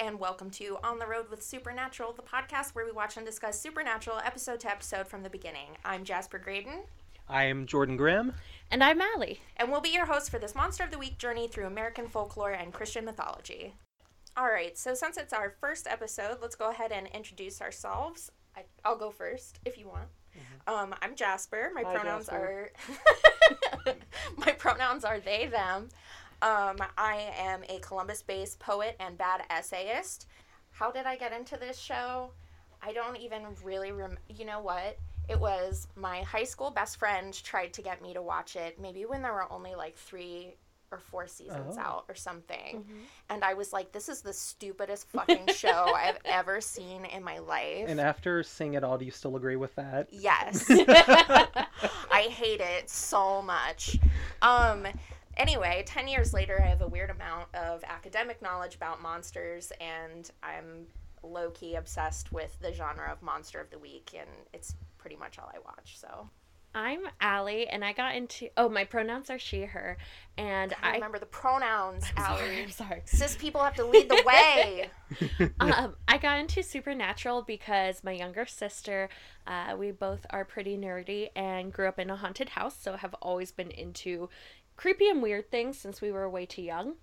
and welcome to On the Road with Supernatural, the podcast where we watch and discuss Supernatural episode to episode from the beginning. I'm Jasper Graydon. I am Jordan Grimm. And I'm Allie. And we'll be your hosts for this Monster of the Week journey through American folklore and Christian mythology. All right, so since it's our first episode, let's go ahead and introduce ourselves. I'll go first if you want. Mm-hmm. I'm Jasper. My pronouns Jasper. Are my pronouns are they, them. I am a Columbus-based poet and bad essayist. How did I get into this show? I don't even really remember. You know what? It was my high school best friend tried to get me to watch it, maybe when there were only like 3 or 4 seasons out or something. Mm-hmm. And I was like, this is the stupidest fucking show I've ever seen in my life. And after seeing it all, do you still agree with that? Yes. I hate it so much. Anyway, 10 years later, I have a weird amount of academic knowledge about monsters, and I'm low-key obsessed with the genre of Monster of the Week, and it's pretty much all I watch, so. I'm Allie, and I got into... Oh, my pronouns are she, her, and I... remember the pronouns, Allie. I'm sorry. Cis people have to lead the way. I got into Supernatural because my younger sister, we both are pretty nerdy and grew up in a haunted house, so have always been into... creepy and weird things since we were way too young.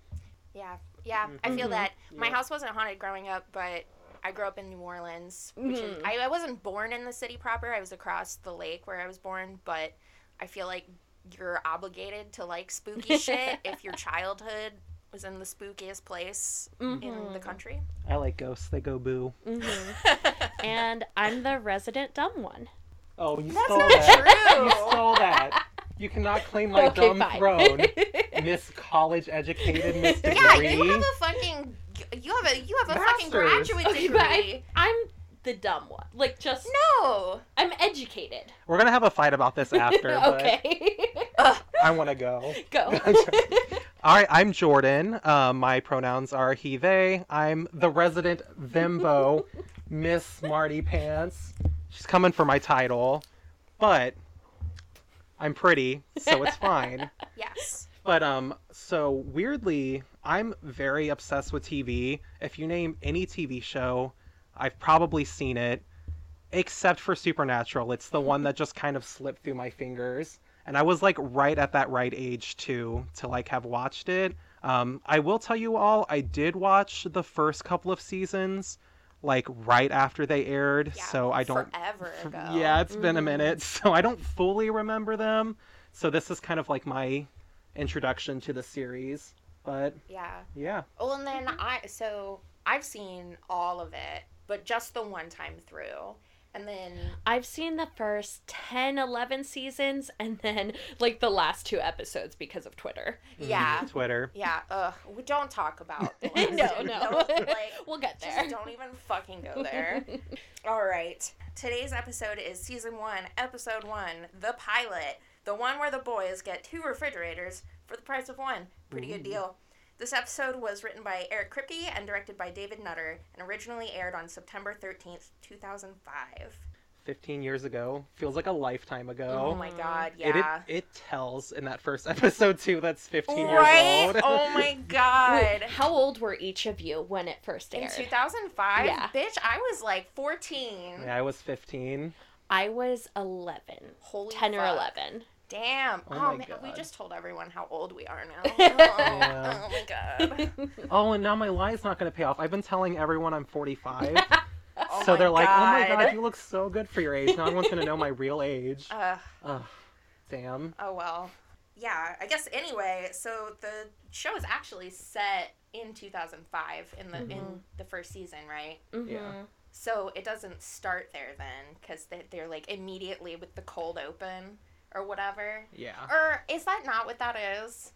Yeah, mm-hmm. I feel that. My house wasn't haunted growing up, but I grew up in New Orleans, which is, I wasn't born in the city proper. I was across the lake where I was born, but I feel like you're obligated to like spooky shit if your childhood was in the spookiest place in the country. I like ghosts. They go boo. Mm-hmm. And I'm the resident dumb one. Oh, you That's stole not that. True. You stole that. You cannot claim my dumb throne, Miss College Educated, Miss Degree. Yeah, you have a Masters. Fucking graduate degree. But I'm the dumb one, like just no. I'm educated. We're gonna have a fight about this after. Okay. But I want to go. Go. All right, I'm Jordan. My pronouns are he, they. I'm the resident thembo, Miss Smarty Pants. She's coming for my title, but. I'm pretty, so it's fine. Yes. But, so weirdly, I'm very obsessed with TV. If you name any TV show, I've probably seen it, except for Supernatural. It's the one that just kind of slipped through my fingers. And I was, like, right at that right age, too, to, like, have watched it. I will tell you all, I did watch the first couple of seasons, like, right after they aired, yeah, so I don't... Forever ago. Yeah, it's been a minute, so I don't fully remember them. So this is kind of, like, my introduction to the series, but... Yeah. Yeah. Well, and then So, I've seen all of it, but just the one time through, and then... I've seen the first 10-11 seasons, and then, like, the last 2 episodes because of Twitter. Yeah. Twitter. Yeah, we don't talk about the last No. Like, we'll get there. Just don't even fucking go there. All right. Today's episode is Season 1, Episode 1, The Pilot. The one where the boys get 2 refrigerators for the price of 1. Pretty good deal. This episode was written by Eric Kripke and directed by David Nutter and originally aired on September 13th, 2005. 15 years ago. Feels like a lifetime ago. Oh my god, yeah. It tells in that first episode, too, that's 15 right? years old. Oh my god. Wait, how old were each of you when it first aired? In 2005? Yeah. Bitch, I was like 14. Yeah, I was 15. I was 11. Holy 10 fuck. Or 11. Damn. Oh man, god. We just told everyone how old we are now. Oh my god. Oh, and now my lie is not going to pay off. I've been telling everyone I'm 45. Oh so they're god. Like, oh my god, you look so good for your age. Now everyone's going to know my real age. Damn. Oh well. Yeah, I guess anyway, so the show is actually set in 2005 in the first season, right? Mm-hmm. Yeah. So it doesn't start there then because they're like immediately with the cold open. Or whatever. Yeah. Or is that not what that is?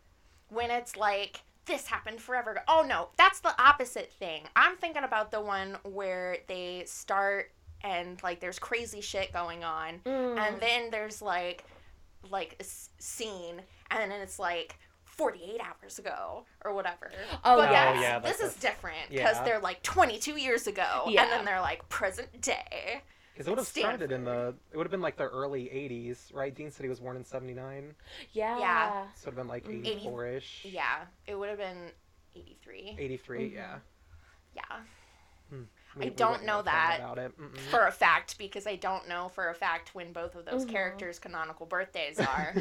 When it's like, this happened forever ago. Oh, no. That's the opposite thing. I'm thinking about the one where they start and, like, there's crazy shit going on. And then there's, like a scene. And then it's, like, 48 hours ago or whatever. Oh, but yes, yeah. This is different because they're, like, 22 years ago. Yeah. And then they're, like, present day. Because it would have started it would have been like the early 80s, right? Dean said he was born in 79. Yeah. So it would have been like 84-ish. Yeah. It would have been 83. 83, yeah. Yeah. I don't know that for a fact, because I don't know for a fact when both of those characters' canonical birthdays are.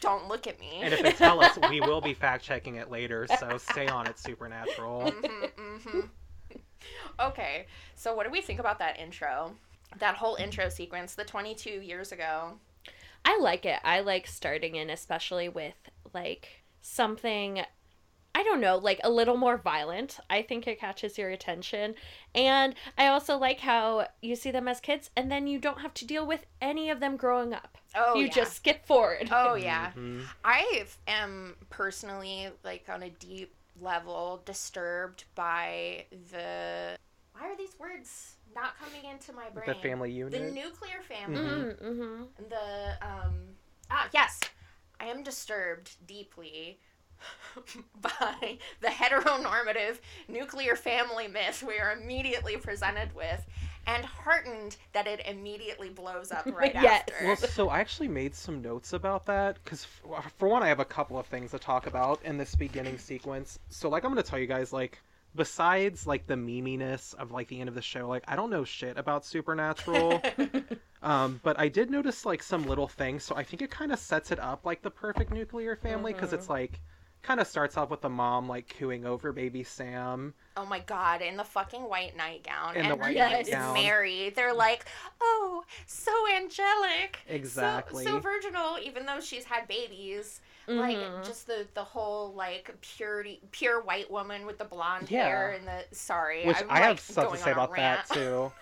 Don't look at me. And if they tell us, we will be fact-checking it later, so stay on it, Supernatural. Okay, so what do we think about that intro? That whole intro sequence, the 22 years ago. I like it. I like starting in, especially with, like, something... I don't know, like a little more violent. I think it catches your attention. And I also like how you see them as kids and then you don't have to deal with any of them growing up. Oh, you just skip forward. Oh, yeah. Mm-hmm. I am personally, like, on a deep level disturbed by the... Why are these words not coming into my brain? The family unit? The nuclear family. Mm-hmm. Mm-hmm. The, yes. I am disturbed deeply by the heteronormative nuclear family myth we are immediately presented with, and heartened that it immediately blows up right after. Well, so I actually made some notes about that, because for one, I have a couple of things to talk about in this beginning sequence. So, like, I'm going to tell you guys, like, besides, like, the meminess of, like, the end of the show, like, I don't know shit about Supernatural, but I did notice, like, some little things, so I think it kind of sets it up, like, the perfect nuclear family, because it's, like, kind of starts off with the mom, like, cooing over baby Sam. Oh, my God. In the fucking white nightgown. And Mary. They're like, oh, so angelic. Exactly. So virginal, even though she's had babies. Mm-hmm. Like, just the whole, like, pure white woman with the blonde hair and the... Sorry. Which I have stuff to say about that, too.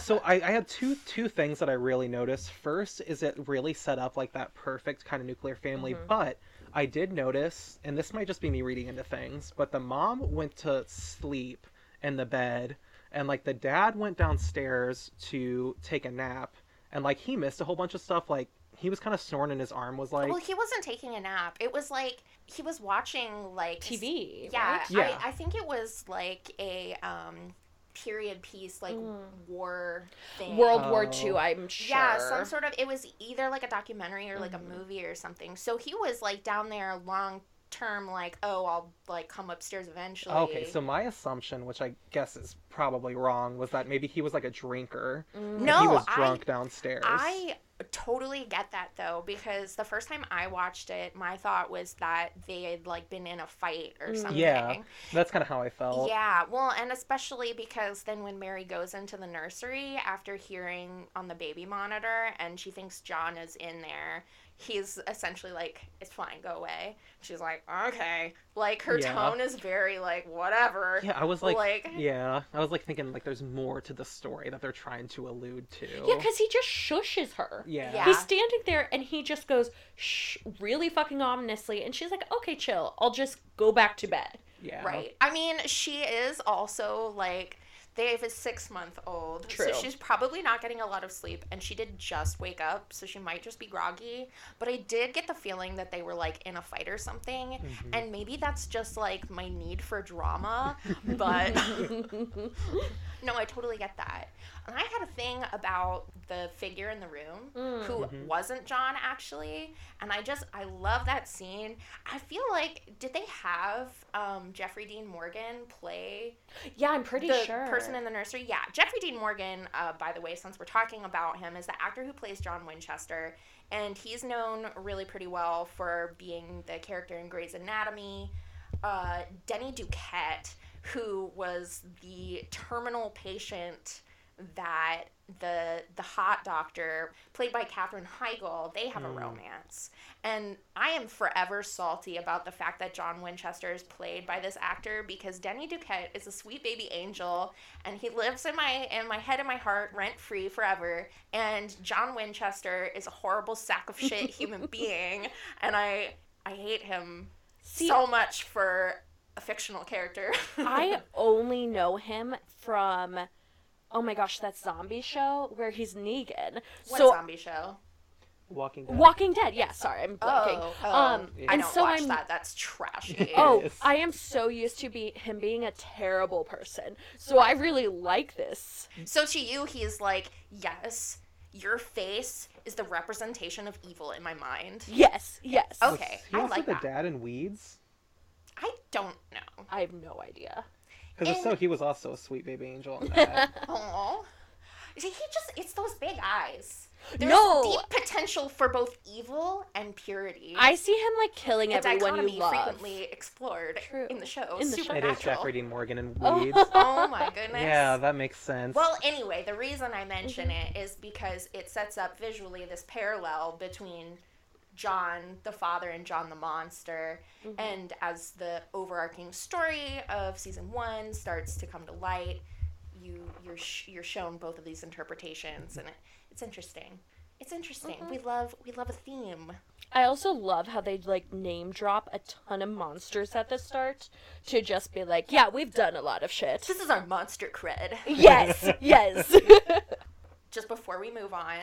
So I had two things that I really noticed. First is it really set up, like, that perfect kind of nuclear family, but... I did notice, and this might just be me reading into things, but the mom went to sleep in the bed, and, like, the dad went downstairs to take a nap, and, like, he missed a whole bunch of stuff. Like, he was kind of snoring and his arm was, like... Well, he wasn't taking a nap. It was, like, he was watching, like... TV, yeah, right? Yeah. I think it was, like, a... period piece, like, war thing. World War II, I'm sure. Yeah, some sort of, it was either, like, a documentary or, like, a movie or something. So he was, like, down there long term, like, oh, I'll, like, come upstairs eventually. Okay, so my assumption, which I guess is probably wrong, was that maybe he was, like, a drinker. No, he was drunk downstairs. I totally get that, though, because the first time I watched it, my thought was that they had, like, been in a fight or something. Yeah, that's kind of how I felt. Yeah, well, and especially because then when Mary goes into the nursery after hearing on the baby monitor and she thinks John is in there, he's essentially like, it's fine, go away. She's like, okay. Like, her tone is very, like, whatever. Yeah, I was like yeah. I was, like, thinking, like, there's more to the story that they're trying to allude to. Yeah, because he just shushes her. Yeah. He's standing there, and he just goes, shh, really fucking ominously, and she's like, okay, chill. I'll just go back to bed. Yeah. Right. I mean, she is also, like... They have a 6-month-old, so she's probably not getting a lot of sleep, and she did just wake up, so she might just be groggy, but I did get the feeling that they were, like, in a fight or something, and maybe that's just, like, my need for drama, but no, I totally get that. And I had a thing about the figure in the room, who wasn't John, actually, and I love that scene. I feel like, did they have Jeffrey Dean Morgan play? Yeah, I'm pretty sure. Person in the nursery. Yeah. Jeffrey Dean Morgan, by the way, since we're talking about him, is the actor who plays John Winchester, and he's known really pretty well for being the character in Grey's Anatomy. Denny Duquette, who was the terminal patient that the hot doctor, played by Katherine Heigl, they have a romance. And I am forever salty about the fact that John Winchester is played by this actor, because Denny Duquette is a sweet baby angel, and he lives in my head and my heart rent-free forever, and John Winchester is a horrible sack of shit human being, and I hate him so much for a fictional character. I only know him from... Oh my gosh, that zombie show where he's Negan. What zombie show? Walking Dead. Walking Dead, yeah, sorry, I'm blanking. I don't watch that, that's trashy. Oh, I am so used to him being a terrible person, so I really like this. So to you, he's like, yes, your face is the representation of evil in my mind. Yes. Okay, I like that. Was he also the dad in Weeds? I don't know. I have no idea. Because if so, he was also a sweet baby angel on that. Aww. He just, it's those big eyes. There's deep potential for both evil and purity. I see him, like, killing everyone you love. Frequently explored in the show. In the Supernatural. It is Jeffrey Dean Morgan and Weeds. Oh, my goodness. Yeah, that makes sense. Well, anyway, the reason I mention it is because it sets up visually this parallel between John the Father and John the Monster, and as the overarching story of season one starts to come to light, you're shown both of these interpretations, and it's interesting. It's interesting. We love a theme. I also love how they, like, name drop a ton of monsters at the start to just be like, yeah, we've done a lot of shit. This is our monster cred. Yes, yes. Just before we move on,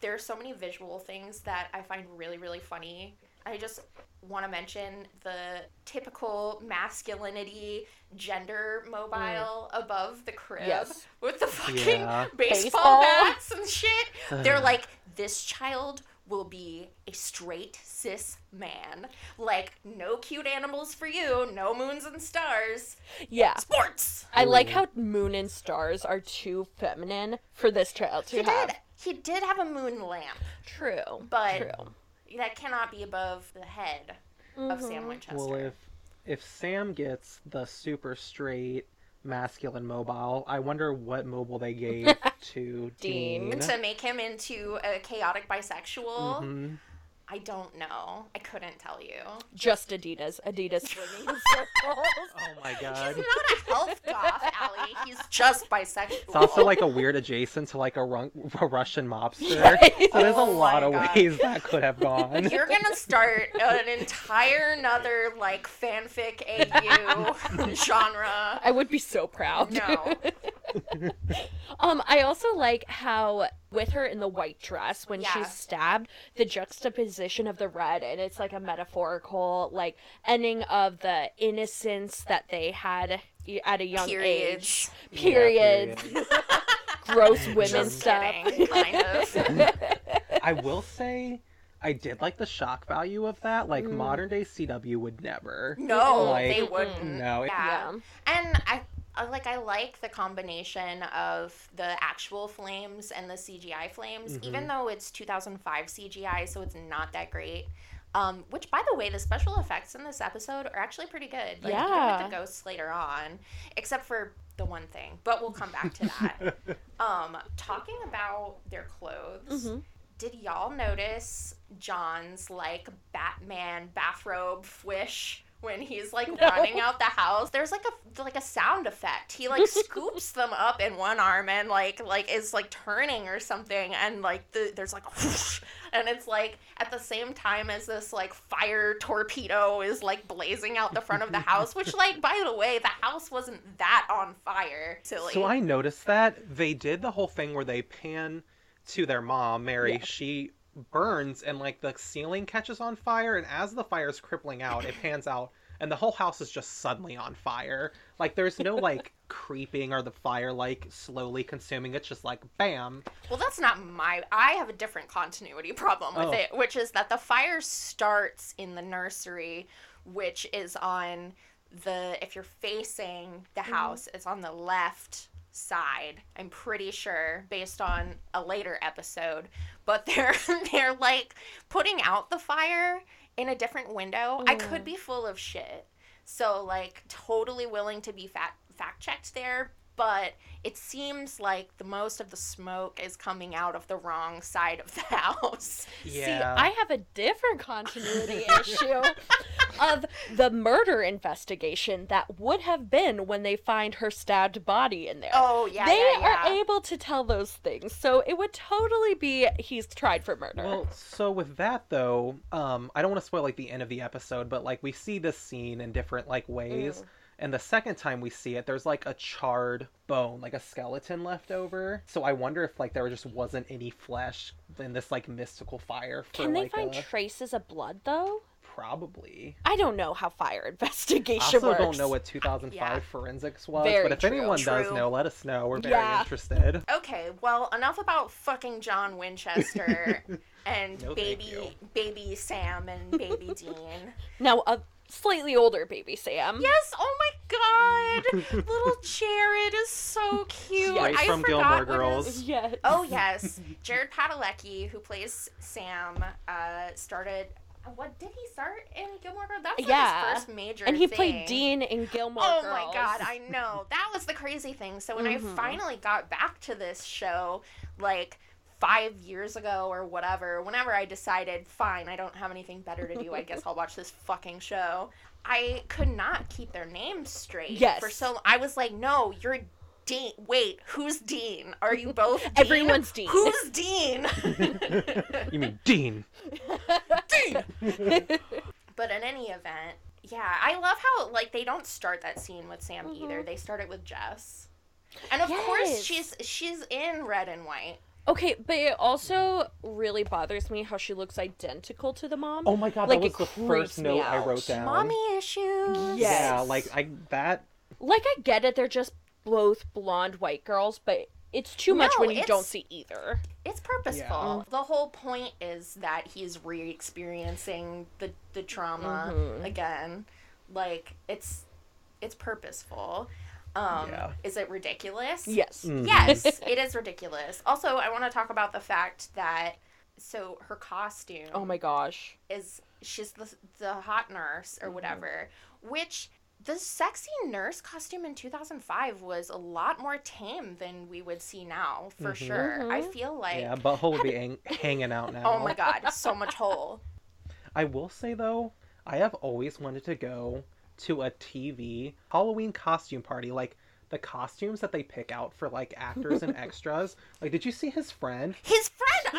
there are so many visual things that I find really, really funny. I just want to mention the typical masculinity gender mobile above the crib with the fucking baseball bats and shit. They're like, this child will be a straight cis man. Like, no cute animals for you, no moons and stars. Yeah. Sports! I like how moon and stars are too feminine for this child to have. He did have a moon lamp. True. But that cannot be above the head of Sam Winchester. Well, if Sam gets the super straight masculine mobile, I wonder what mobile they gave to Dean. To make him into a chaotic bisexual? I don't know. I couldn't tell you. Just Adidas. Adidas swinging in circles. Oh my god. He's not a health goth, Allie. He's just bisexual. It's also like a weird adjacent to like a Russian mobster. Yes. So there's a lot of ways that could have gone. You're gonna start an entire nother like fanfic AU genre. I would be so proud. No. I also like how with her in the white dress when she's stabbed, the juxtaposition of the red, and it's like a metaphorical like ending of the innocence that they had at a young age. Periods. Yeah, period. Gross women stuff. Kidding, kind of. I will say I did like the shock value of that. Like, modern day CW would never. No, like, they wouldn't. No. And I like the combination of the actual flames and the CGI flames, even though it's 2005 CGI, so it's not that great. Which, by the way, the special effects in this episode are actually pretty good. Like, you get the ghosts later on, except for the one thing. But we'll come back to that. Talking about their clothes, did y'all notice John's, like, Batman bathrobe swish? When he's, like, running out the house, there's, like a sound effect. He, like, scoops them up in one arm and, like is, like, turning or something. And, like, there's, like, whoosh. And it's, like, at the same time as this, like, fire torpedo is, like, blazing out the front of the house. Which, like, by the way, the house wasn't that on fire. Silly. So I noticed that. They did the whole thing where they pan to their mom, Mary. Yeah. She burns and like the ceiling catches on fire, and as the fire is crippling out, it pans out and the whole house is just suddenly on fire. Like, there's no like creeping or the fire like slowly consuming. It's just like bam. Well, that's not I have a different continuity problem with it, which is that the fire starts in the nursery, which is on the, if you're facing the house, it's on the left side, I'm pretty sure, based on a later episode. But they're like putting out the fire in a different window. I could be full of shit, so like totally willing to be fact checked there, but it seems like the most of the smoke is coming out of the wrong side of the house. Yeah. See, I have a different continuity issue of the murder investigation that would have been when they find her stabbed body in there. Oh, yeah, They are able to tell those things, so it would totally be he's tried for murder. Well, so with that, though, I don't want to spoil, like, the end of the episode, but, like, we see this scene in different, like, ways. And the second time we see it, there's, like, a charred bone, like a skeleton left over. So I wonder if, like, there just wasn't any flesh in this, like, mystical fire. Can they find traces of blood, though? Probably. I don't know how fire investigation works. I don't know what 2005 forensics was, but if anyone does know, let us know. We're very interested. Okay, well, enough about fucking John Winchester and baby Sam and baby Dean. Now, slightly older baby Sam. Yes, oh my god! Little Jared is so cute. Right from Gilmore Girls. Yes. Oh yes. Jared Padalecki, who plays Sam, started... What did he start in Gilmore Girls? That was his first major thing. And he played Dean in Gilmore Girls. Oh my god, I know. That was the crazy thing. So when I finally got back to this show, like 5 years ago or whatever, whenever I decided, fine, I don't have anything better to do, I guess I'll watch this fucking show, I could not keep their names straight. Yes. For so long. I was like, no, you're Dean. Wait, who's Dean? Are you both Dean? Everyone's Dean. Who's Dean? You mean Dean. Dean! But in any event, yeah, I love how, like, they don't start that scene with Sam either. They start it with Jess. And of course, she's in red and white. Okay, but it also really bothers me how she looks identical to the mom. Oh my god, like, that was the first note I wrote down. Mommy issues. Yes. Yeah, like, I get it, they're just both blonde white girls, but it's too much when you don't see either. It's purposeful. Yeah. The whole point is that he's re-experiencing the trauma again. Like, it's purposeful. Is it ridiculous? Yes. Mm-hmm. Yes, it is ridiculous. Also, I want to talk about the fact that, so her costume... Oh my gosh. Is, she's the hot nurse or whatever, which the sexy nurse costume in 2005 was a lot more tame than we would see now, for sure. I feel like... Yeah, butthole would be hanging out now. Oh my god, so much hole. I will say, though, I have always wanted to go to a TV Halloween costume party. Like, the costumes that they pick out for, like, actors and extras. Like, did you see his friend? His friend!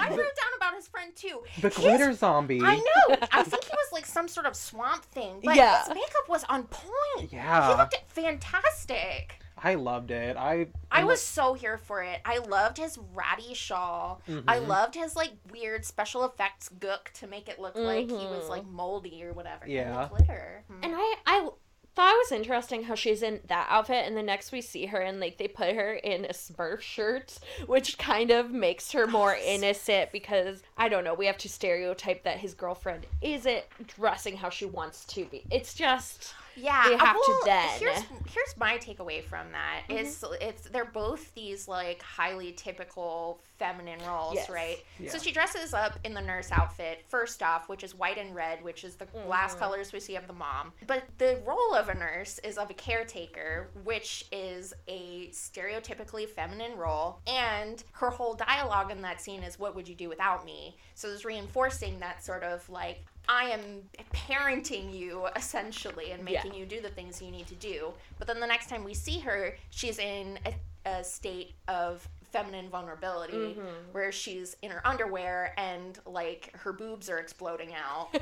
I wrote down about his friend, too. The glitter zombie. I know! I think he was, like, some sort of swamp thing. But his makeup was on point. Yeah. He looked fantastic. I loved it. I was so here for it. I loved his ratty shawl. Mm-hmm. I loved his, like, weird special effects gook to make it look like he was, like, moldy or whatever. Yeah. And the glitter. Mm. And I thought it was interesting how she's in that outfit, and the next we see her, and, like, they put her in a Smurf shirt, which kind of makes her more innocent because, I don't know, we have to stereotype that his girlfriend isn't dressing how she wants to be. It's just... Yeah, they have to then. Here's my takeaway from that is they're both these, like, highly typical feminine roles, right? Yeah. So she dresses up in the nurse outfit, first off, which is white and red, which is the last colors we see of the mom. But the role of a nurse is of a caretaker, which is a stereotypically feminine role. And her whole dialogue in that scene is, what would you do without me? So it's reinforcing that sort of, like, I am parenting you, essentially, and making you do the things you need to do. But then the next time we see her, she's in a state of feminine vulnerability, where she's in her underwear and, like, her boobs are exploding out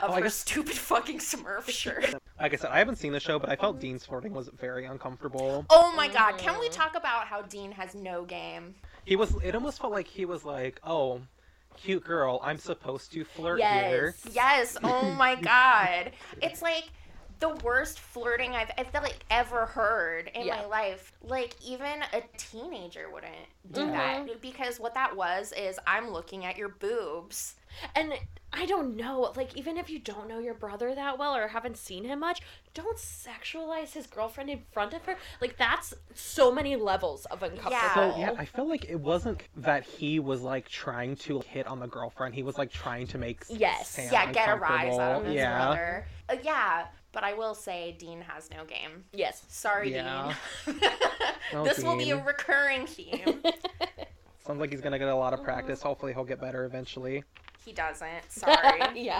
of her stupid fucking Smurf shirt. Like I said, I haven't seen the show, but I felt Dean's flirting was very uncomfortable. Oh my god, can we talk about how Dean has no game? It almost felt like he was like, oh... cute girl, I'm supposed to flirt here. Yes, oh my god. It's like the worst flirting I've ever heard in my life. Like, even a teenager wouldn't do that, because what that was is, I'm looking at your boobs. And I don't know, like, even if you don't know your brother that well or haven't seen him much, don't sexualize his girlfriend in front of her. Like, that's so many levels of uncomfortable. So, I feel like it wasn't that he was, like, trying to hit on the girlfriend. He was, like, trying to make Sam get a rise out of his brother. But I will say, Dean has no game. Yes. Sorry, Dean. This will be a recurring theme. Sounds like he's going to get a lot of practice. Hopefully he'll get better eventually. He doesn't. Sorry.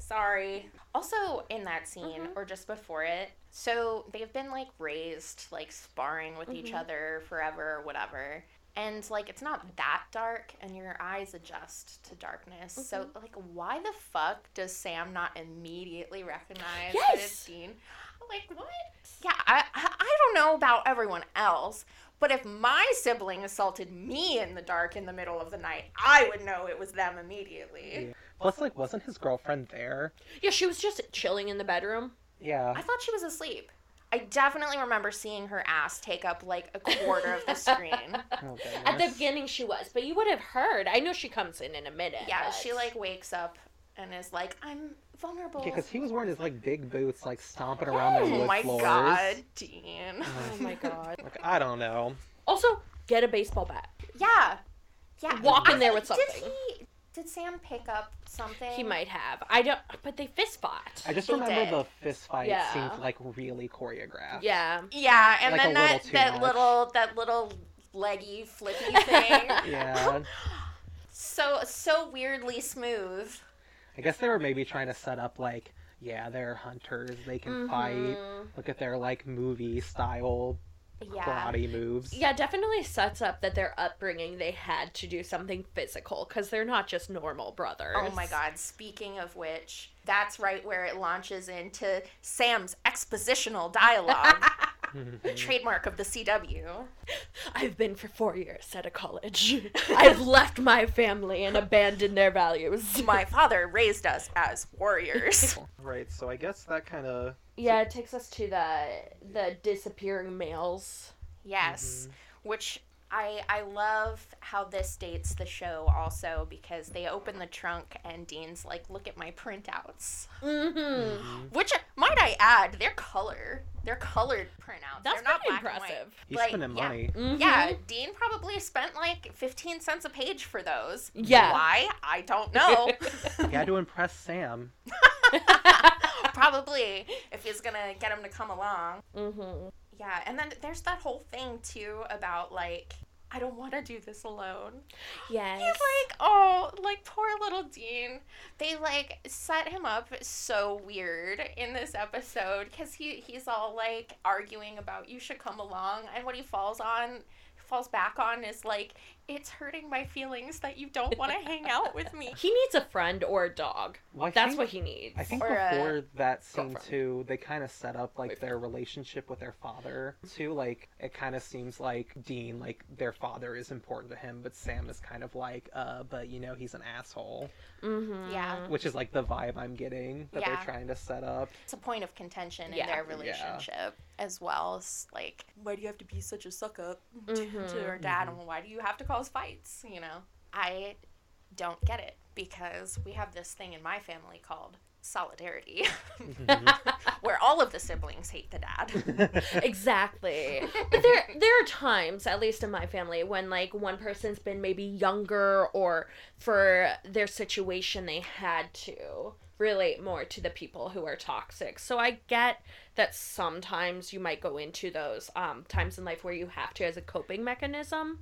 Sorry. Also, in that scene, or just before it, so they've been, like, raised, like, sparring with each other forever or whatever. And, like, it's not that dark, and your eyes adjust to darkness. So, like, why the fuck does Sam not immediately recognize that it's Dean? Like, what? Yeah, I don't know about everyone else, but if my sibling assaulted me in the dark in the middle of the night, I would know it was them immediately. Yeah. Plus, like, wasn't his girlfriend there? Yeah, she was just chilling in the bedroom. Yeah. I thought she was asleep. I definitely remember seeing her ass take up, like, a quarter of the screen. Oh, at the beginning she was, but you would have heard. I know she comes in a minute. Yeah, but... she, like, wakes up and is like, I'm vulnerable. Yeah, because he was wearing his like big boots, like stomping around the wood floors. Oh my god, Dean. Oh my god. Like, I don't know. Also, get a baseball bat. Yeah. Yeah. Walk in there with something. Did Sam pick up something? He might have. I don't, but they fist fought. I just remember the fist fight seemed like really choreographed. Yeah. Yeah, and like then that little leggy flippy thing. Yeah. So weirdly smooth. I guess they were maybe trying to set up like, yeah, they're hunters, they can fight. Look at their like movie style karate moves. Yeah, definitely sets up that their upbringing, they had to do something physical because they're not just normal brothers. Oh my god, speaking of which, that's right where it launches into Sam's expositional dialogue. Trademark of the CW. I've been for 4 years at a college. I've left my family and abandoned their values. My father raised us as warriors. Right, so I guess that kind of... Yeah, it takes us to the disappearing males. Yes, which I love how this dates the show also, because they open the trunk and Dean's like, look at my printouts. Which, might I add, they're colored printouts. That's not impressive. He's like, spending money. Yeah, Dean probably spent like 15 cents a page for those. Yeah. Why? I don't know. He had to impress Sam. Probably, if he's gonna get him to come along. Yeah, and then there's that whole thing too about like, I don't want to do this alone. Yes. He's like, oh, like poor little Dean. They like set him up so weird in this episode because he's all like arguing about you should come along, and what he falls back on is like, it's hurting my feelings that you don't want to hang out with me. He needs a friend or a dog. Well, that's what he needs. I think before that scene too, they kind of set up like their relationship with their father too. Like, it kind of seems like Dean, like their father is important to him, but Sam is kind of like, but you know, he's an asshole. Yeah. Which is like the vibe I'm getting that they're trying to set up. It's a point of contention in their relationship as well. It's like, why do you have to be such a suck up to her dad, and why do you have to call fights, you know? I don't get it, because we have this thing in my family called solidarity, where all of the siblings hate the dad. Exactly. But there are times, at least in my family, when like one person's been maybe younger, or for their situation they had to relate more to the people who are toxic. So I get that sometimes you might go into those times in life where you have to as a coping mechanism.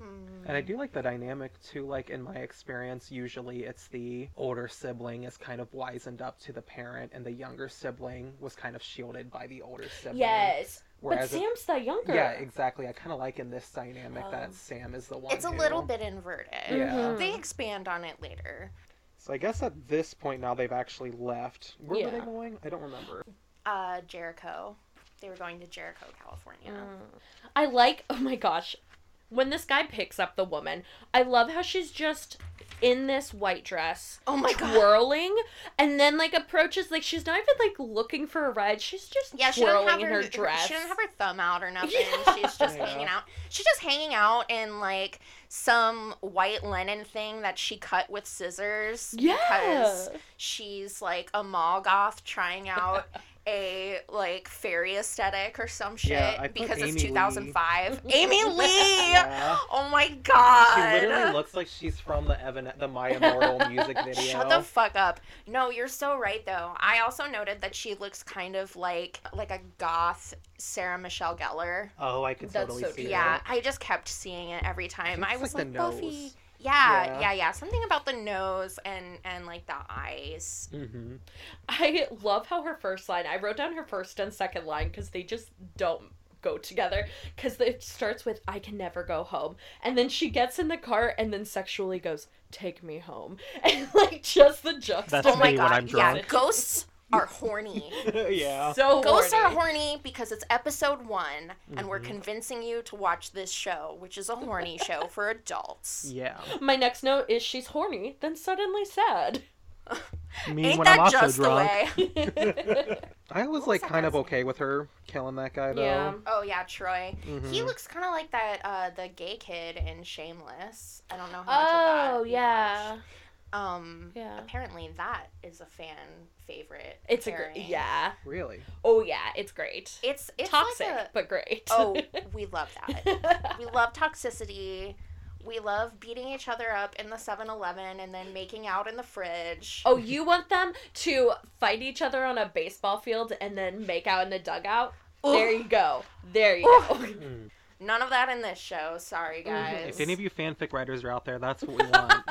And I do like the dynamic too, like in my experience, usually it's the older sibling is kind of wisened up to the parent, and the younger sibling was kind of shielded by the older sibling. Yes. Whereas but Sam's the younger. Yeah, exactly. I kind of like in this dynamic that Sam is the one. It's a little bit inverted. Yeah. They expand on it later. So I guess at this point now they've actually left. Where were they going? I don't remember. Jericho. They were going to Jericho, California. I like, oh my gosh, when this guy picks up the woman, I love how she's just in this white dress, twirling, and then like approaches, like she's not even like looking for a ride. She's just twirling in her dress. She doesn't have her thumb out or nothing. Yeah. She's just hanging out. She's just hanging out in like some white linen thing that she cut with scissors because she's like a mall goth trying out a like fairy aesthetic or some shit, because it's Amy 2005. Lee. Amy Lee. Oh my god. She literally looks like she's from the My Immortal music video. Shut the fuck up. No, you're so right though. I also noted that she looks kind of like a goth Sarah Michelle Gellar. Oh, I could totally see that. Yeah, I just kept seeing it every time. I was like Buffy. Yeah. Something about the nose and like the eyes. I love how her first line, I wrote down her first and second line because they just don't go together, because it starts with, I can never go home. And then she gets in the car and then sexually goes, take me home. And like just the juxtaposition. That's me when I'm drunk. Yeah, ghosts are horny. So ghosts are horny because it's episode 1 and we're convincing you to watch this show, which is a horny show for adults. Yeah. My next note is, she's horny, then suddenly sad. Ain't when that I'm also just drunk. The way. I was like kind of okay with her killing that guy though. Yeah. Oh yeah, Troy. He looks kind of like that the gay kid in Shameless. I don't know how much of that. Oh yeah. Yeah. Apparently that is a fan favorite. It's pairing. Yeah. Really? Oh yeah, it's great. It's toxic, like but great. Oh, we love that. We love toxicity. We love beating each other up in the 7-Eleven and then making out in the fridge. Oh, you want them to fight each other on a baseball field and then make out in the dugout? Ooh. There you go. There you Ooh. Go. Mm. None of that in this show. Sorry, guys. If any of you fanfic writers are out there, that's what we want.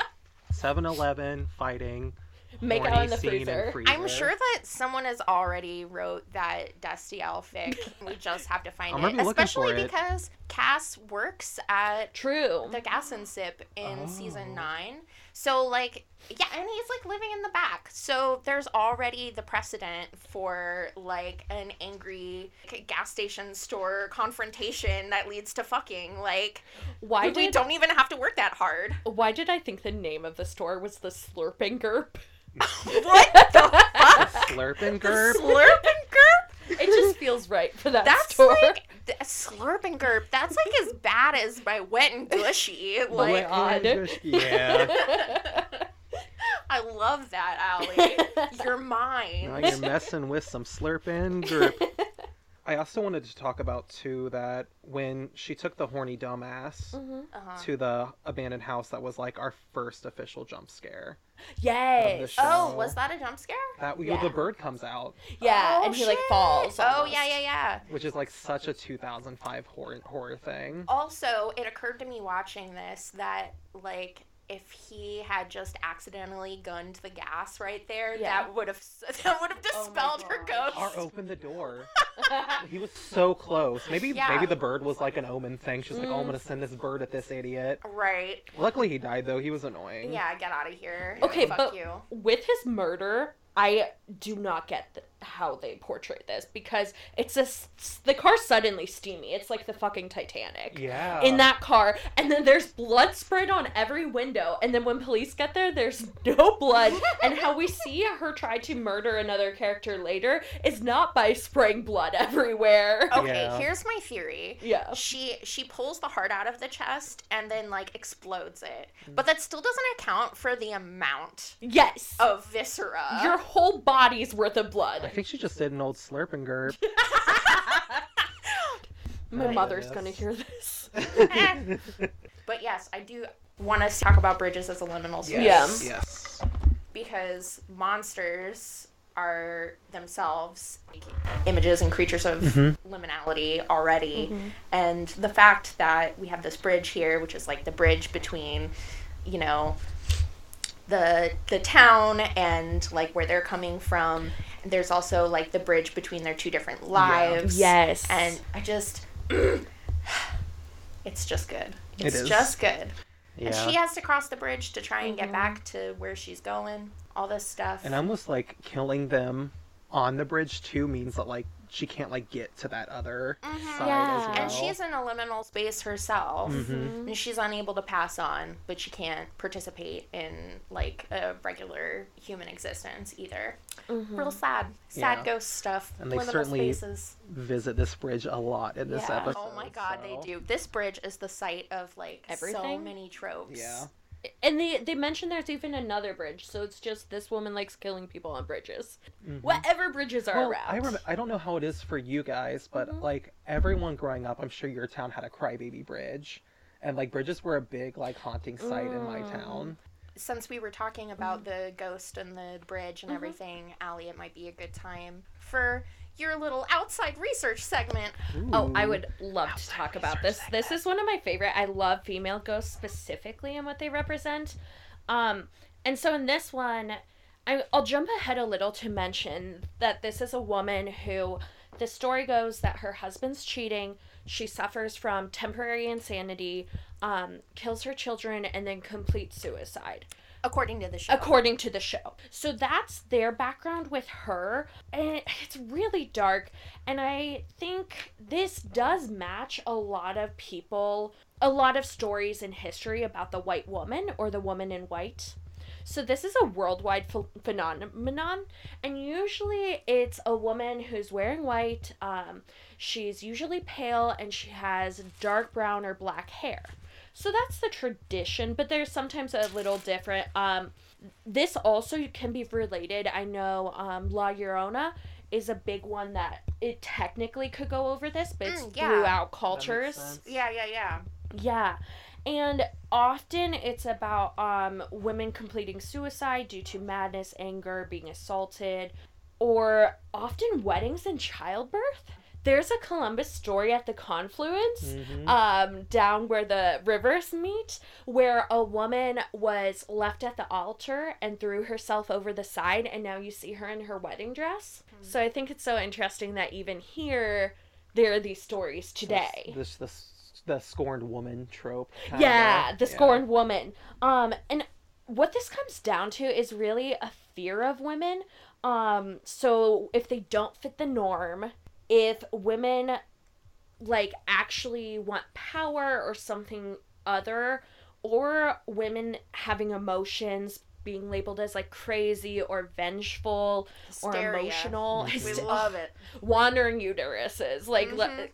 7-Eleven fighting. Make out in the freezer. I'm sure that someone has already wrote that Destiel fic. We just have to find it. Especially because Cass works at the Gas and Sip in season 9. So, like, yeah, and he's, like, living in the back. So there's already the precedent for, like, an angry gas station store confrontation that leads to fucking. Like, we don't even have to work that hard. Why did I think the name of the store was the Slurping Gerp? What the fuck? The Slurping Gerp? The Slurping Gerp? It just feels right for that store. Like, Slurping Gerp, that's like as bad as my Wet and Gushy. Like, yeah. I love that, Allie. You're mine. Now you're messing with some Slurping Gerp. I also wanted to talk about, too, that when she took the horny dumbass to the abandoned house, that was, like, our first official jump scare. Yay! Oh, was that a jump scare? The bird comes out. Yeah, and he, like, falls. Almost. Oh, yeah. Which is, like, such a 2005 horror thing. Also, it occurred to me watching this that, like, if he had just accidentally gunned the gas right there, that would have dispelled her ghost. Or opened the door. He was so close. Maybe the bird was like an omen thing. She's like, oh, I'm gonna send this bird at this idiot. Right. Luckily he died though. He was annoying. Yeah, get out of here. Okay, fuck but you. With his murder, I do not get how they portray this because it's the car's suddenly steamy. It's like the fucking Titanic. Yeah. In that car. And then there's blood sprayed on every window. And then when police get there, there's no blood. And how we see her try to murder another character later is not by spraying blood everywhere. Okay, Here's my theory. Yeah. She pulls the heart out of the chest and then, like, explodes it. But that still doesn't account for the amount of viscera. Your whole body's worth of blood. I think she just did an old Slurping Gerb. My mother's gonna hear this. But yes, I do want us to talk about bridges as a liminal space. Yes. Because monsters are themselves images and creatures of liminality already. Mm-hmm. And the fact that we have this bridge here, which is like the bridge between, you know, the town and, like, where they're coming from. There's also, like, the bridge between their two different lives. Yeah. Yes. And I just... it's just good. It's just good. Yeah. And she has to cross the bridge to try and get back to where she's going. All this stuff. And almost, like, killing them on the bridge, too, means that, like, she can't, like, get to that other side as well. And she's in a liminal space herself. Mm-hmm. And she's unable to pass on, but she can't participate in, like, a regular human existence either. Mm-hmm. Real sad. Sad ghost stuff. And they liminal certainly visit this bridge a lot in this episode. Oh, my God, they do. This bridge is the site of, like, everything? So many tropes. Yeah. And they mentioned there's even another bridge, so it's just this woman likes killing people on bridges. Mm-hmm. Whatever bridges are around. I don't know how it is for you guys, but, like, everyone growing up, I'm sure your town had a crybaby bridge. And, like, bridges were a big, like, haunting site in my town. Since we were talking about the ghost and the bridge and everything, Allie, it might be a good time for your little outside research segment. Ooh. Oh, I would love to talk about this. Segment. This is one of my favorite. I love female ghosts specifically and what they represent. And so in this one, I'll jump ahead a little to mention that this is a woman who, the story goes that her husband's cheating. She suffers from temporary insanity, kills her children, and then completes suicide. According to the show. So that's their background with her. And it's really dark. And I think this does match a lot of people, a lot of stories in history about the white woman or the woman in white. So this is a worldwide phenomenon. And usually it's a woman who's wearing white. She's usually pale and she has dark brown or black hair. So that's the tradition, but there's sometimes a little different. This also can be related. I know La Llorona is a big one that it technically could go over this, but it's throughout cultures. Yeah. And often it's about women completing suicide due to madness, anger, being assaulted, or often weddings and childbirth. There's a Columbus story at the confluence, down where the rivers meet, where a woman was left at the altar and threw herself over the side, and now you see her in her wedding dress. So I think it's so interesting that even here, there are these stories today. The scorned woman trope. The scorned woman. And what this comes down to is really a fear of women. So if they don't fit the norm... If women, actually want power or something other, or women having emotions, being labeled as, crazy or vengeful Hysteria. Or emotional. We love it. Wandering uteruses.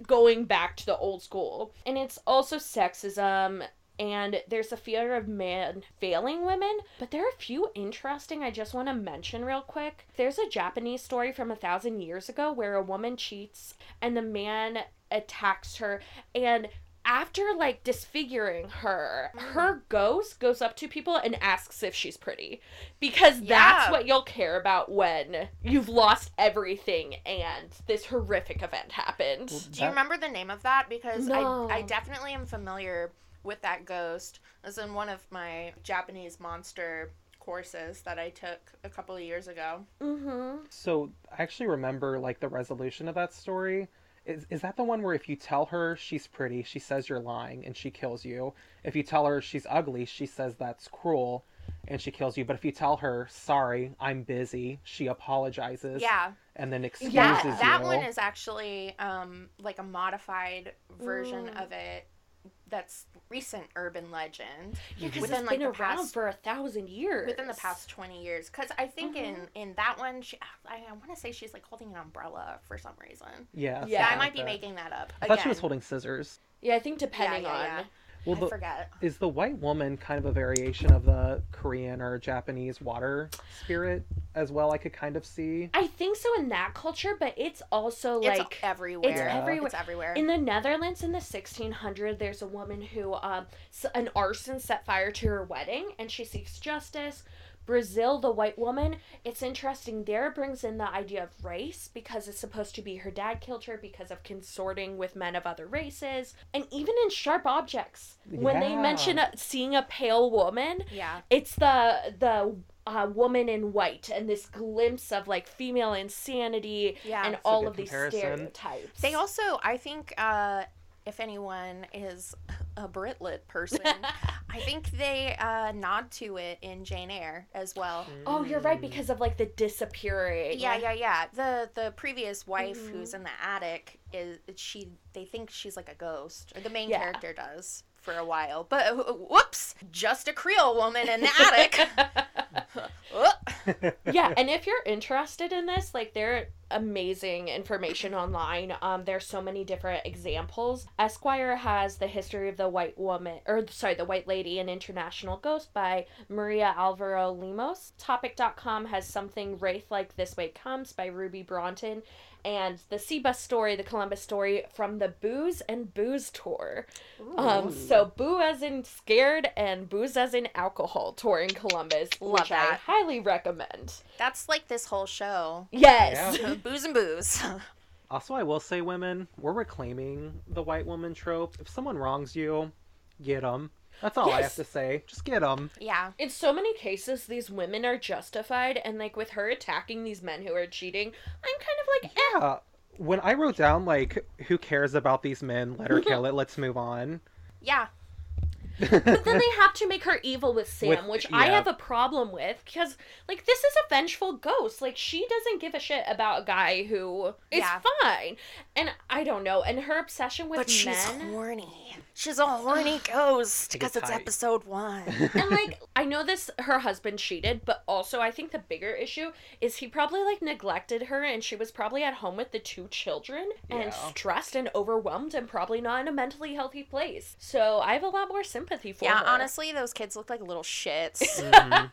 Going back to the old school. And it's also sexism, and there's a fear of man failing women, but there are a few interesting I just want to mention real quick. There's a Japanese story from 1,000 years ago where a woman cheats and the man attacks her, and after disfiguring her, her ghost goes up to people and asks if she's pretty, because that's what you'll care about when you've lost everything and this horrific event happened. Do you remember the name of that? Because no. I definitely am familiar with that ghost. It was in one of my Japanese monster courses that I took a couple of years ago. So I actually remember the resolution of that story. Is that the one where if you tell her she's pretty, she says you're lying and she kills you? If you tell her she's ugly, she says that's cruel and she kills you. But if you tell her, sorry, I'm busy, she apologizes. Yeah. And then excuses you. Yeah, that one is actually a modified version of it. That's recent urban legend. Yeah, because it's been around for 1,000 years. Within the past 20 years. Because I think in that one, I want to say she's holding an umbrella for some reason. Yeah. I might be making that up. I thought she was holding scissors. Yeah, I think depending on... Well, I forget. Is the white woman kind of a variation of the Korean or Japanese water spirit as well? I could kind of see. I think so in that culture, but it's also it's everywhere. It's everywhere. In the Netherlands in the 1600s, there's a woman who an arson set fire to her wedding, and she seeks justice. Brazil, the white woman, it's interesting there, brings in the idea of race, because it's supposed to be her dad killed her because of consorting with men of other races. And even in Sharp Objects, when they mention seeing a pale woman, it's the woman in white and this glimpse of female insanity and all of these stereotypes. They also, I think, if anyone is a Britlit person, I think they nod to it in Jane Eyre as well. Oh, you're right, because of the disappearing. Yeah. The previous wife who's in the attic they think she's a ghost. The main character does for a while, but whoops, just a Creole woman in the attic. And if you're interested in this, they're amazing information online. There's so many different examples. Esquire has the history of the white lady and international ghost by Maria Alvaro Limos. Topic.com has something wraith like This Way Comes by Ruby Bronton, and the Seabus story, the Columbus story from the Booze and Booze tour. So boo as in scared and booze as in alcohol tour in Columbus. Love that. I highly recommend. That's this whole show. Yes. Yeah. Booze and booze. Also, I will say, women, we're reclaiming the white woman trope. If someone wrongs you, get them. That's all I have to say. Just get them. Yeah. In so many cases, these women are justified, and with her attacking these men who are cheating, I'm kind of eh. When I wrote down who cares about these men? Let her kill it. Let's move on. Yeah. But then they have to make her evil with Sam, which I have a problem with, because this is a vengeful ghost. She doesn't give a shit about a guy who is fine. And I don't know. And her obsession with men. But she's horny. She's a horny ghost because it's episode 1. And I know her husband cheated, but also I think the bigger issue is he probably neglected her, and she was probably at home with the 2 children and stressed and overwhelmed and probably not in a mentally healthy place. So I have a lot more sympathy sympathy for her. Yeah, honestly, those kids looked like little shits. Mm-hmm.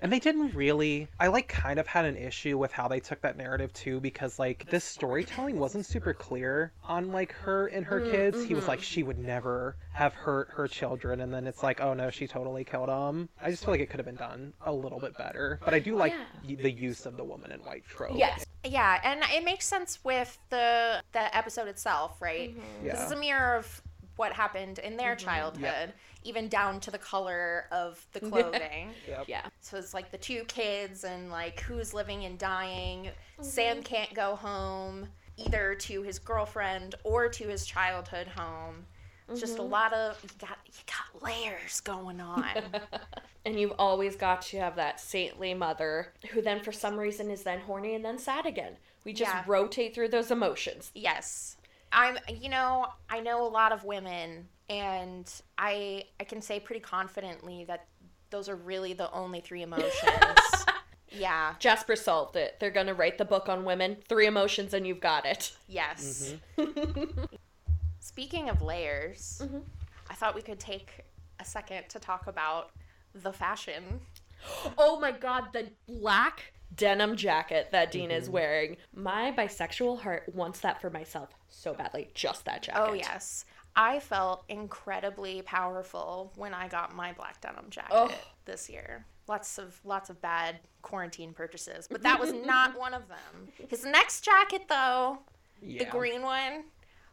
And they didn't really... I, like, kind of had an issue with how they took that narrative, too, because, like, this storytelling wasn't super clear on, like, her and her kids. Mm-hmm. He was like, she would never have hurt her children, and then it's like, oh, no, she totally killed them. I just feel like it could have been done a little bit better. But I do like the use of the woman in white trope. Yes. Yeah, and it makes sense with the episode itself, right? Mm-hmm. Yeah. This is a mirror of what happened in their childhood, even down to the color of the clothing. Yeah. So it's like the two kids and like who's living and dying. Mm-hmm. Sam can't go home either to his girlfriend or to his childhood home. It's just a lot of, you got layers going on. And you've always got to have that saintly mother who then for some reason is then horny and then sad again. We just rotate through those emotions. Yes. I know a lot of women, and I can say pretty confidently that those are really the only three emotions. Yeah. Jasper solved it. They're going to write the book on women. 3 emotions and you've got it. Yes. Mm-hmm. Speaking of layers, I thought we could take a second to talk about the fashion. Oh my God, the black denim jacket that Dean is wearing. My bisexual heart wants that for myself so badly. Just that jacket. Oh, yes. I felt incredibly powerful when I got my black denim jacket this year. Lots of bad quarantine purchases, but that was not one of them. His next jacket, though, the green one,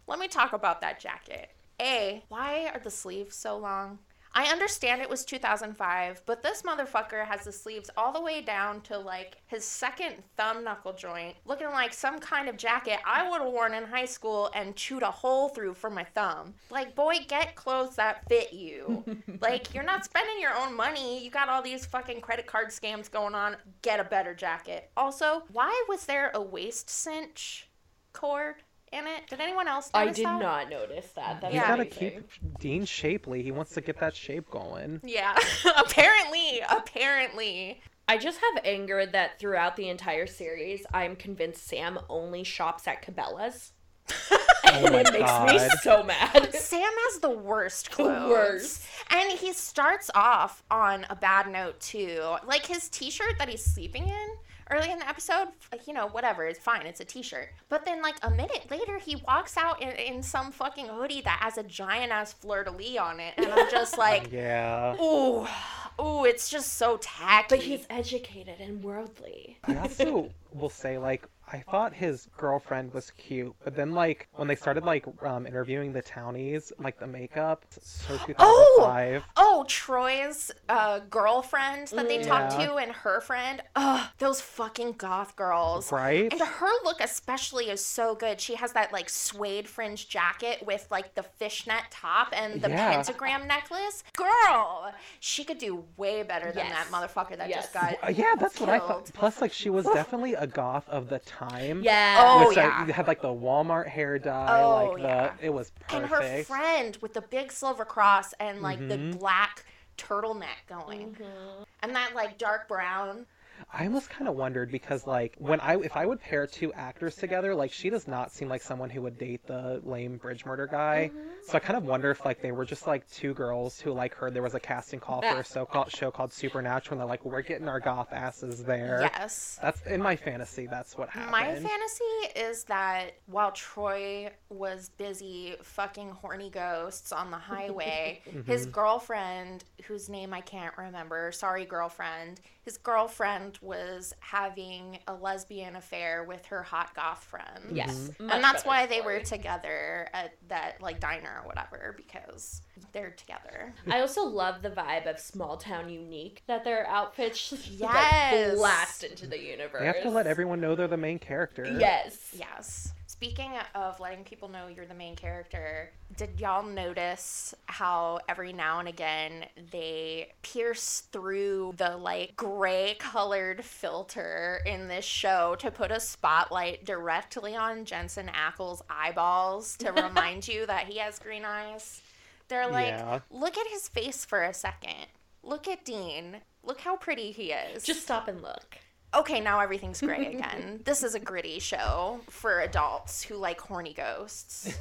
let me talk about that jacket. A, why are the sleeves so long? I understand it was 2005, but this motherfucker has the sleeves all the way down to, like, his second thumb knuckle joint, looking like some kind of jacket I would have worn in high school and chewed a hole through for my thumb. Like, boy, get clothes that fit you. Like, you're not spending your own money. You got all these fucking credit card scams going on. Get a better jacket. Also, why was there a waist cinch cord in it? Did anyone else notice that? I did not notice that. That's gotta keep Dean shapely. He wants to get that shape going. Yeah. Apparently. I just have anger that throughout the entire series, I'm convinced Sam only shops at Cabela's. And it makes me so mad. Sam has the worst clothes. And he starts off on a bad note, too. Like, his t-shirt that he's sleeping in early in the episode, like, you know, whatever, it's fine, it's a t-shirt. But then, like, a minute later, he walks out in some fucking hoodie that has a giant-ass fleur-de-lis on it. And I'm just like, ooh, it's just so tacky. But he's educated and worldly. I also will say, like, I thought his girlfriend was cute, but then, like, when they started, like, interviewing the townies, like, the makeup, so 2005. Oh, Troy's girlfriend that they talked to and her friend. Ugh, those fucking goth girls. Right? And her look especially is so good. She has that, like, suede fringe jacket with, like, the fishnet top and the pentagram necklace. Girl! She could do way better than that motherfucker that just got killed. What I thought. Plus, like, she was definitely a goth of the time. Yeah. Oh, which I had, like, the Walmart hair dye. Oh, like, it was perfect. And her friend with the big silver cross and, like, the black turtleneck going. Mm-hmm. And that, like, dark brown. I almost kind of wondered because, like, if I would pair 2 actors together, like, she does not seem like someone who would date the lame bridge murder guy. Mm-hmm. So I kind of wonder if, like, they were just, like, 2 girls who, like, heard there was a casting call for a show called Supernatural, and they're like, we're getting our goth asses there. Yes. That's, in my fantasy, that's what happened. My fantasy is that while Troy was busy fucking horny ghosts on the highway, his girlfriend, whose name I can't remember, sorry, girlfriend, his girlfriend was having a lesbian affair with her hot goth friend. Yes. Mm-hmm. And that's why they were together at that, like, diner or whatever, because they're together. I also love the vibe of small town unique that their outfits like, blast into the universe. They have to let everyone know they're the main character. Yes. Speaking of letting people know you're the main character, did y'all notice how every now and again they pierce through the, like, gray-colored filter in this show to put a spotlight directly on Jensen Ackles' eyeballs to remind you that he has green eyes? They're like, look at his face for a second. Look at Dean. Look how pretty he is. Just stop and look. Okay, now everything's gray again. This is a gritty show for adults who like horny ghosts.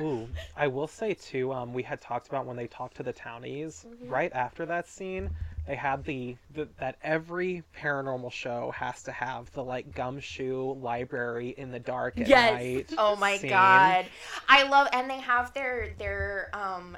Ooh, I will say too, we had talked about when they talked to the townies, mm-hmm. right after that scene, they had the that every paranormal show has to have the like gumshoe library in the dark at yes. night. Oh my scene. God. I love, and they have their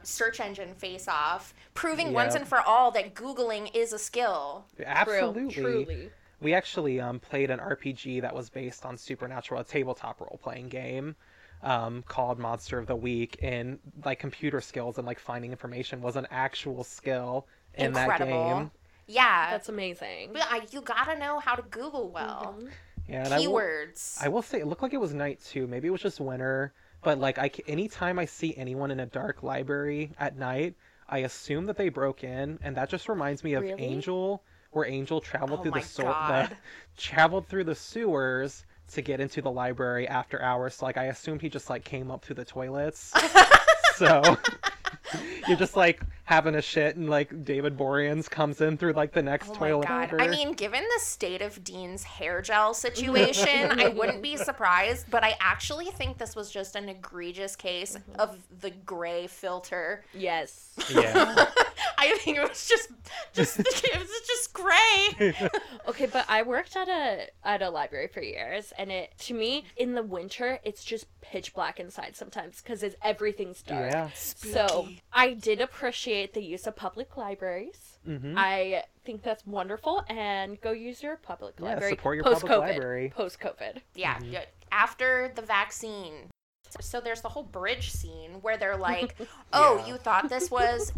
search engine face off, proving yep. once and for all that Googling is a skill. Absolutely. Truly. We actually played an RPG that was based on Supernatural, a tabletop role-playing game called Monster of the Week, and like computer skills and like finding information was an actual skill in Incredible. That game. Yeah. That's amazing. But you gotta know how to Google well. Mm-hmm. Yeah, and keywords. I will say, it looked like it was night too. Maybe it was just winter, but like anytime I see anyone in a dark library at night, I assume that they broke in, and that just reminds me of really? Angel... where Angel traveled through the sewers to get into the library after hours. So, I assumed he just came up through the toilets. So you're just having a shit, and David Boreanaz comes in through the next toilet over. I mean, given the state of Dean's hair gel situation, I wouldn't be surprised. But I actually think this was just an egregious case mm-hmm. of the gray filter. Yes. Yeah. I think it was just gray. Okay, but I worked at a library for years, and it to me in the winter it's just pitch black inside sometimes because everything's dark. Yeah. So I did appreciate the use of public libraries. Mm-hmm. I think that's wonderful, and go use your public library. Support your public library post-COVID. Yeah, mm-hmm. after the vaccine. So there's the whole bridge scene where they're like, "Oh, yeah. you thought this was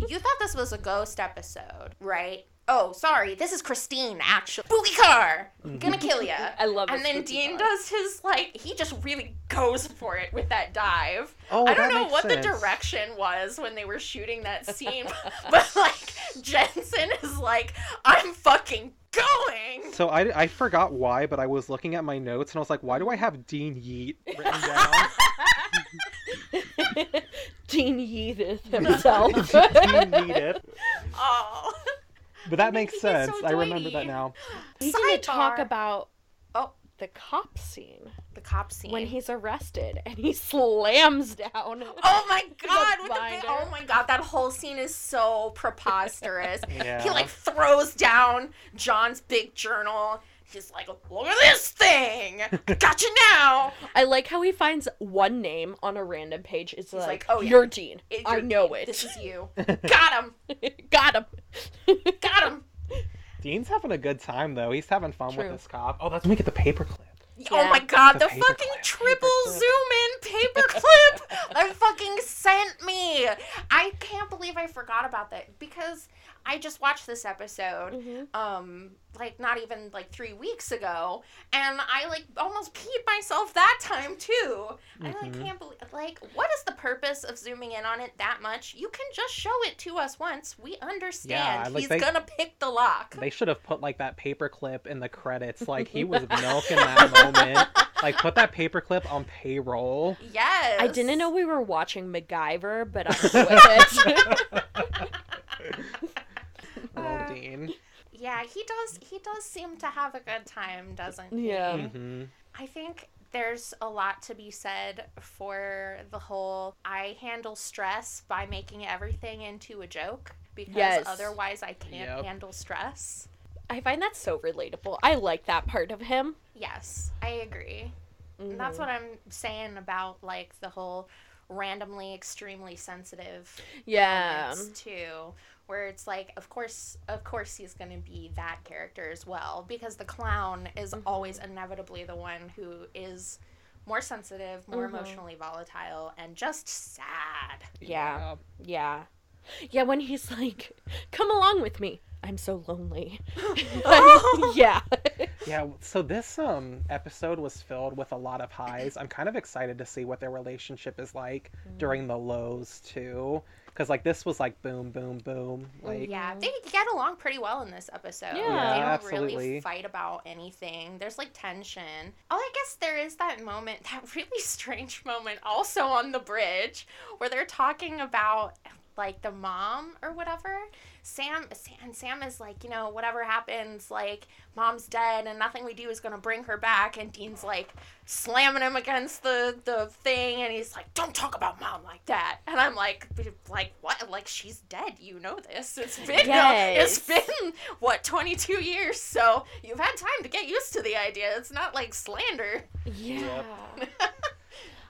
a ghost episode, right? Oh, sorry, this is Christine, actually. Spooky car, gonna kill ya." I love it. And then Dean does his he just really goes for it with that dive. Oh, I don't know what the direction was when they were shooting that scene, but Jensen is "I'm fucking." Going. So I forgot why, but I was looking at my notes and I was like, why do I have Dean Yeet written down? Dean Yeeteth himself. Dean Yeeteth. Oh. But that makes sense. So I remember that now. He's going to talk about the cop scene. The cop scene. When he's arrested and he slams down. Oh my God. Oh my God. That whole scene is so preposterous. Yeah. He throws down John's big journal. He's like, look at this thing. I got you now. I like how he finds one name on a random page. It's oh, you're Dean. I know it. This is you. Got him. Got him. Got him. Dean's having a good time, though. He's having fun with this cop. Oh, that's when we get the paperclip. Yeah. Oh, my God. The fucking clip. Triple zoom in paperclip. I fucking sent me. I can't believe I forgot about that because I just watched this episode, mm-hmm. Not even 3 weeks ago, and I almost peed myself that time too. Mm-hmm. I can't believe what is the purpose of zooming in on it that much? You can just show it to us once. We understand. Yeah, he's gonna pick the lock. They should have put that paperclip in the credits. He was milking that moment. Put that paperclip on payroll. Yes. I didn't know we were watching MacGyver, but I'm with it. Dean. Yeah, he does seem to have a good time, doesn't he? Yeah. Mm-hmm. I think there's a lot to be said for the whole I handle stress by making everything into a joke because otherwise I can't handle stress. I find that so relatable. I like that part of him. Yes, I agree. Mm. And that's what I'm saying about the whole randomly extremely sensitive moments too. Where it's of course he's going to be that character as well, because the clown is mm-hmm. always inevitably the one who is more sensitive, more mm-hmm. emotionally volatile, and just sad. Yeah. Yeah. Yeah, when he's come along with me. I'm so lonely. Yeah. Yeah, so this episode was filled with a lot of highs. I'm kind of excited to see what their relationship is during the lows, too. Because, this was, boom, boom, boom. Yeah, they get along pretty well in this episode. Yeah, they don't absolutely. Really fight about anything. There's, tension. Oh, I guess there is that moment, that really strange moment also on the bridge, where they're talking about... like, the mom or whatever. Sam is like, you know, whatever happens, like, mom's dead and nothing we do is going to bring her back. And Dean's, like, slamming him against the thing. And he's like, don't talk about mom like that. And I'm like, what? Like, she's dead. You know this. It's been, what, 22 years. So you've had time to get used to the idea. It's not like slander. Yeah.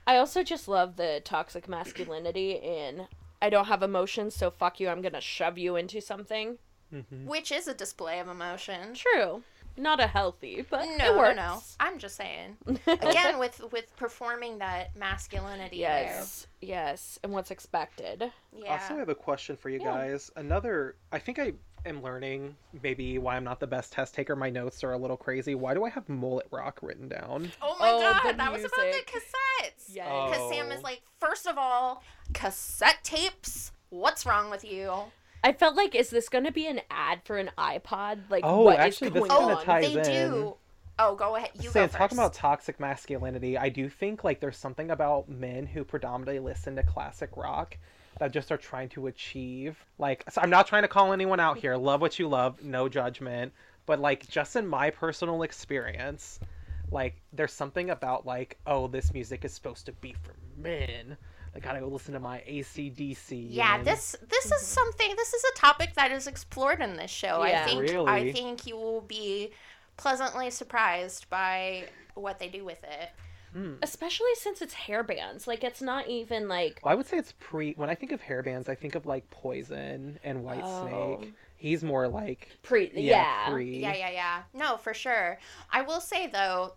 I also just love the toxic masculinity in, I don't have emotions, so fuck you, I'm gonna shove you into something. Mm-hmm. Which is a display of emotion. True. Not a healthy, but no, it works. No. I'm just saying. Again, with performing that masculinity there. Yes, and what's expected. Yeah. Also, I have a question for you guys. Another, I think I am learning maybe why I'm not the best test taker. My notes are a little crazy. Why do I have Mullet Rock written down? Oh my God, that music. Was about the cassettes. Yes. Because Sam is like, first of all, cassette tapes, what's wrong with you? I felt like, is this going to be an ad for an iPod? Like, what is going on? This kind of ties in. Oh, go ahead. You go first. Talking about toxic masculinity, I do think, like, there's something about men who predominantly listen to classic rock that just are trying to achieve, like, so I'm not trying to call anyone out here. Love what you love. No judgment. But, like, just in my personal experience, like, there's something about, like, oh, this music is supposed to be for men. I gotta go listen to my AC/DC. Yeah, and this is something. This is a topic that is explored in this show. Yeah, I think you will be pleasantly surprised by what they do with it. Mm. Especially since it's hair bands. Like, it's not even like. Well, I would say it's When I think of hair bands, I think of like Poison and Whitesnake. He's more like pre. No, for sure. I will say though,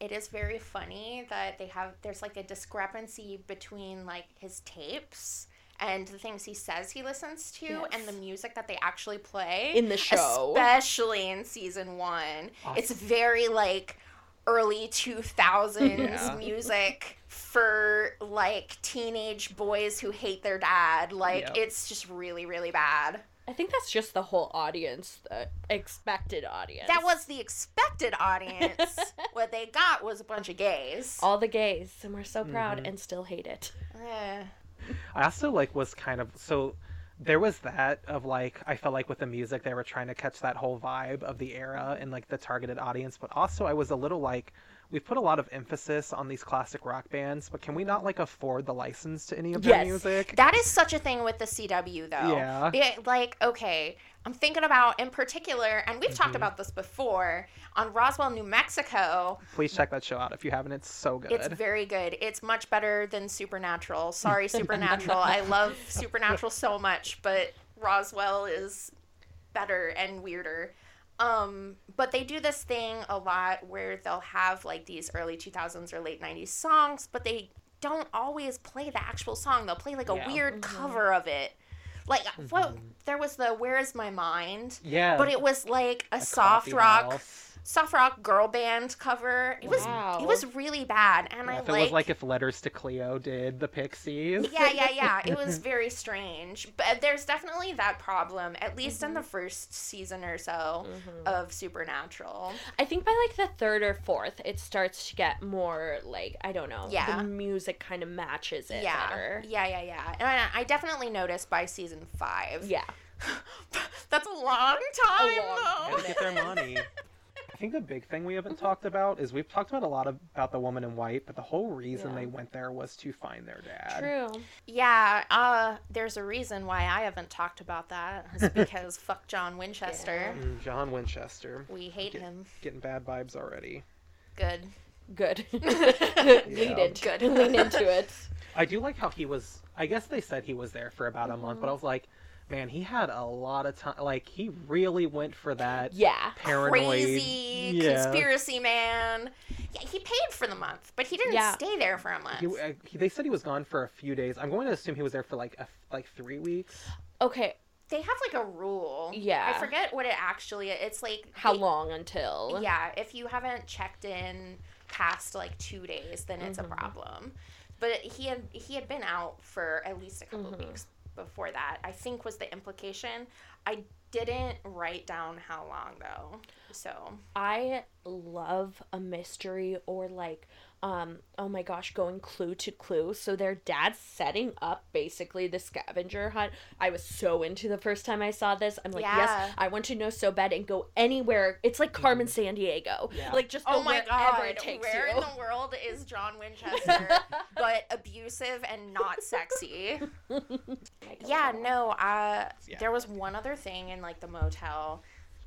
it is very funny that there's like a discrepancy between like his tapes and the things he says he listens to and the music that they actually play in the show, especially in season 1. Awesome. It's very like early 2000s music for like teenage boys who hate their dad. Like it's just really, really bad. I think that's just the whole audience, the expected audience. That was the expected audience. What they got was a bunch of gays. All the gays, and we're so proud and still hate it. Yeah. I also, like, was kind of, so there was that of, like, I felt like with the music they were trying to catch that whole vibe of the era and, like, the targeted audience, but also I was a little, like, we've put a lot of emphasis on these classic rock bands, but can we not, like, afford the license to any of their music? That is such a thing with the CW, though. Yeah. Like, okay, I'm thinking about, in particular, and we've talked about this before, on Roswell, New Mexico. Please check that show out if you haven't. It's so good. It's very good. It's much better than Supernatural. Sorry, Supernatural. I love Supernatural so much, but Roswell is better and weirder. But they do this thing a lot where they'll have like these early 2000s or late 90s songs, but they don't always play the actual song. They'll play like a weird cover of it. Like, what, there was the Where Is My Mind? Yeah. But it was like a soft rock girl band cover. It was really bad. And I it was like if Letters to Cleo did the Pixies. Yeah. It was very strange. But there's definitely that problem, at least in the first season or so of Supernatural. I think by like the third or fourth, it starts to get more like, I don't know, the music kind of matches it better. Yeah. And I definitely noticed by season 5. Yeah. That's a long time, though. Gotta get their money. I think the big thing we haven't talked about is we've talked about about the woman in white, but the whole reason they went there was to find their dad. True. Yeah, there's a reason why I haven't talked about that. It's because fuck John Winchester. Yeah. John Winchester. We hate him. Getting bad vibes already. Good. Lean into it. I do like how he was, I guess they said he was there for about a month, but I was like, man, he had a lot of time. Like, he really went for that paranoid. Crazy conspiracy man. Yeah, he paid for the month, but he didn't stay there for a month. They said he was gone for a few days. I'm going to assume he was there for, like, 3 weeks. Okay. They have, like, a rule. Yeah. I forget what it actually is. It's, like, how long until. Yeah, if you haven't checked in past, like, 2 days, then it's a problem. But he had been out for at least a couple of weeks before that, I think, was the implication. I didn't write down how long, though. So I love a mystery or like oh my gosh, going clue to clue. So their dad's setting up basically the scavenger hunt. I was so into the first time I saw this. I'm like, yeah. Yes, I want to know so bad and go anywhere. It's like Carmen Sandiego. Yeah. Like, just go wherever it takes you. Where in the world is John Winchester, but abusive and not sexy? There was one other thing in, like, the motel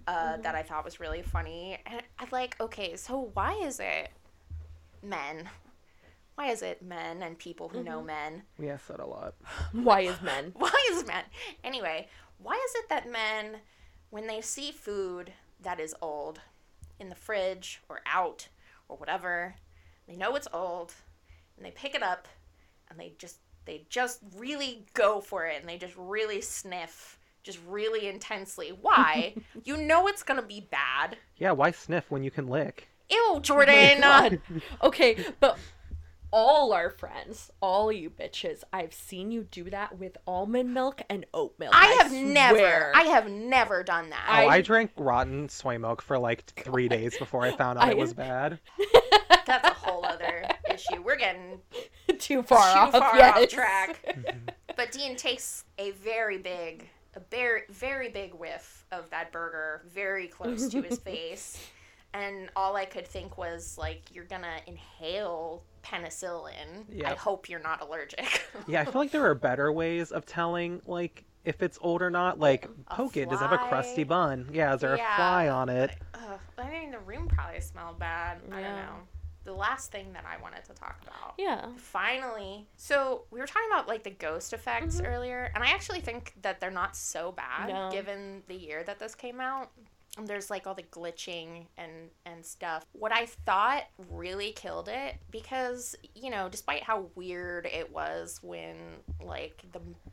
that I thought was really funny. And I'm like, okay, so why is it men? Why is it men and people who know men? We ask that a lot. Why is men? Anyway, why is it that men, when they see food that is old in the fridge or out or whatever, they know it's old and they pick it up and they just really go for it and they just really sniff just really intensely? Why? You know it's gonna be bad. Yeah, why sniff when you can lick? Ew, Jordan. Okay, but all our friends, all you bitches, I've seen you do that with almond milk and oat milk. I have never done that. Oh, I drank rotten soy milk for like 3 days before I found out it was bad. That's a whole other issue. We're getting too far off track. Mm-hmm. But Dean takes a very big whiff of that burger very close to his face. And all I could think was, like, you're going to inhale penicillin. Yep. I hope you're not allergic. Yeah, I feel like there are better ways of telling, like, if it's old or not. Like, poke it. Does it have a crusty bun? Yeah, is there a fly on it? I mean, the room probably smelled bad. Yeah. I don't know. The last thing that I wanted to talk about. Yeah. Finally. So we were talking about, like, the ghost effects earlier. And I actually think that they're not so bad, given the year that this came out. There's, like, all the glitching and stuff. What I thought really killed it, because, you know, despite how weird it was when, like,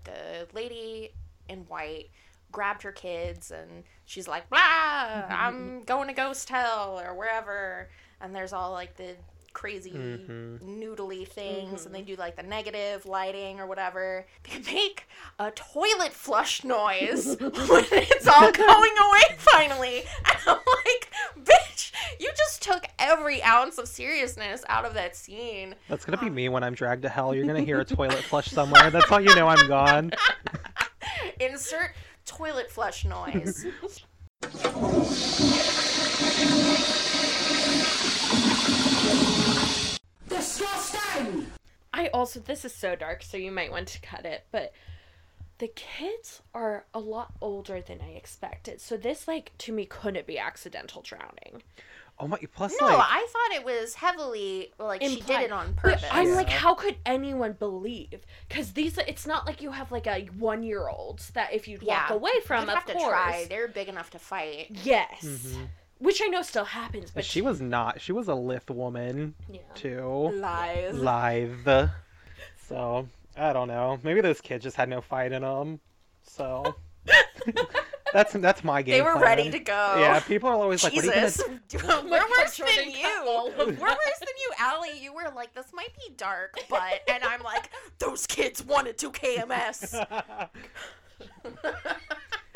the lady in white grabbed her kids and she's like, blah, I'm going to ghost hell or wherever. And there's all, like, the crazy noodly things and they do, like, the negative lighting or whatever. They make a toilet flush noise when it's all going away finally, and I'm like, bitch, you just took every ounce of seriousness out of that scene. That's gonna be me when I'm dragged to hell. You're gonna hear a toilet flush somewhere. That's how you know I'm gone. Insert toilet flush noise. Disgusting! This is so dark, so you might want to cut it, but the kids are a lot older than I expected. So this, like, to me, couldn't be accidental drowning. Oh my, plus, no, like, I thought it was heavily, like, implied. She did it on purpose. But I'm like, how could anyone believe? Because it's not like you have, like, a 1-year-old that if you'd walk away from, of course. You'd have to try. They're big enough to fight. Yes. Mm-hmm. Which I know still happens, but she was not. She was a lithe woman, too. Live. So, I don't know. Maybe those kids just had no fight in them. So, that's my game. They were plan. Ready to go. Yeah, people are always like, Jesus. We're worse than you. We're worse than you, Allie. You were like, this might be dark, but, and I'm like, those kids wanted to KMS.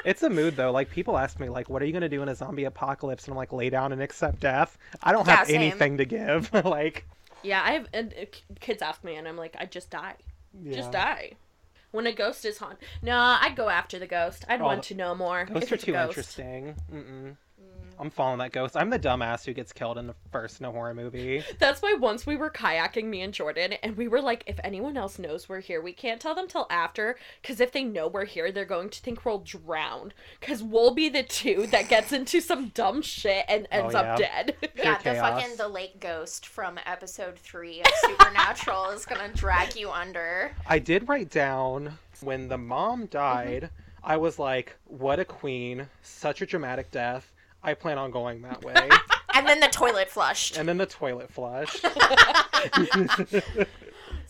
It's a mood, though. Like, people ask me, like, what are you going to do in a zombie apocalypse? And I'm like, lay down and accept death. I don't have anything to give. Like, yeah, I have. And kids ask me, and I'm like, I just die. Yeah. Just die. When a ghost is haunted. Nah, I'd go after the ghost. I'd want to know more. Ghosts are too interesting. Mm-mm. I'm following that ghost. I'm the dumbass who gets killed in the first horror movie. That's why once we were kayaking, me and Jordan, and we were like, if anyone else knows we're here, we can't tell them till after, because if they know we're here, they're going to think we'll drown, because we'll be the two that gets into some dumb shit and ends up dead. Yeah, the lake ghost from episode 3 of Supernatural is going to drag you under. I did write down, when the mom died, I was like, what a queen, such a dramatic death. I plan on going that way. And then the toilet flushed.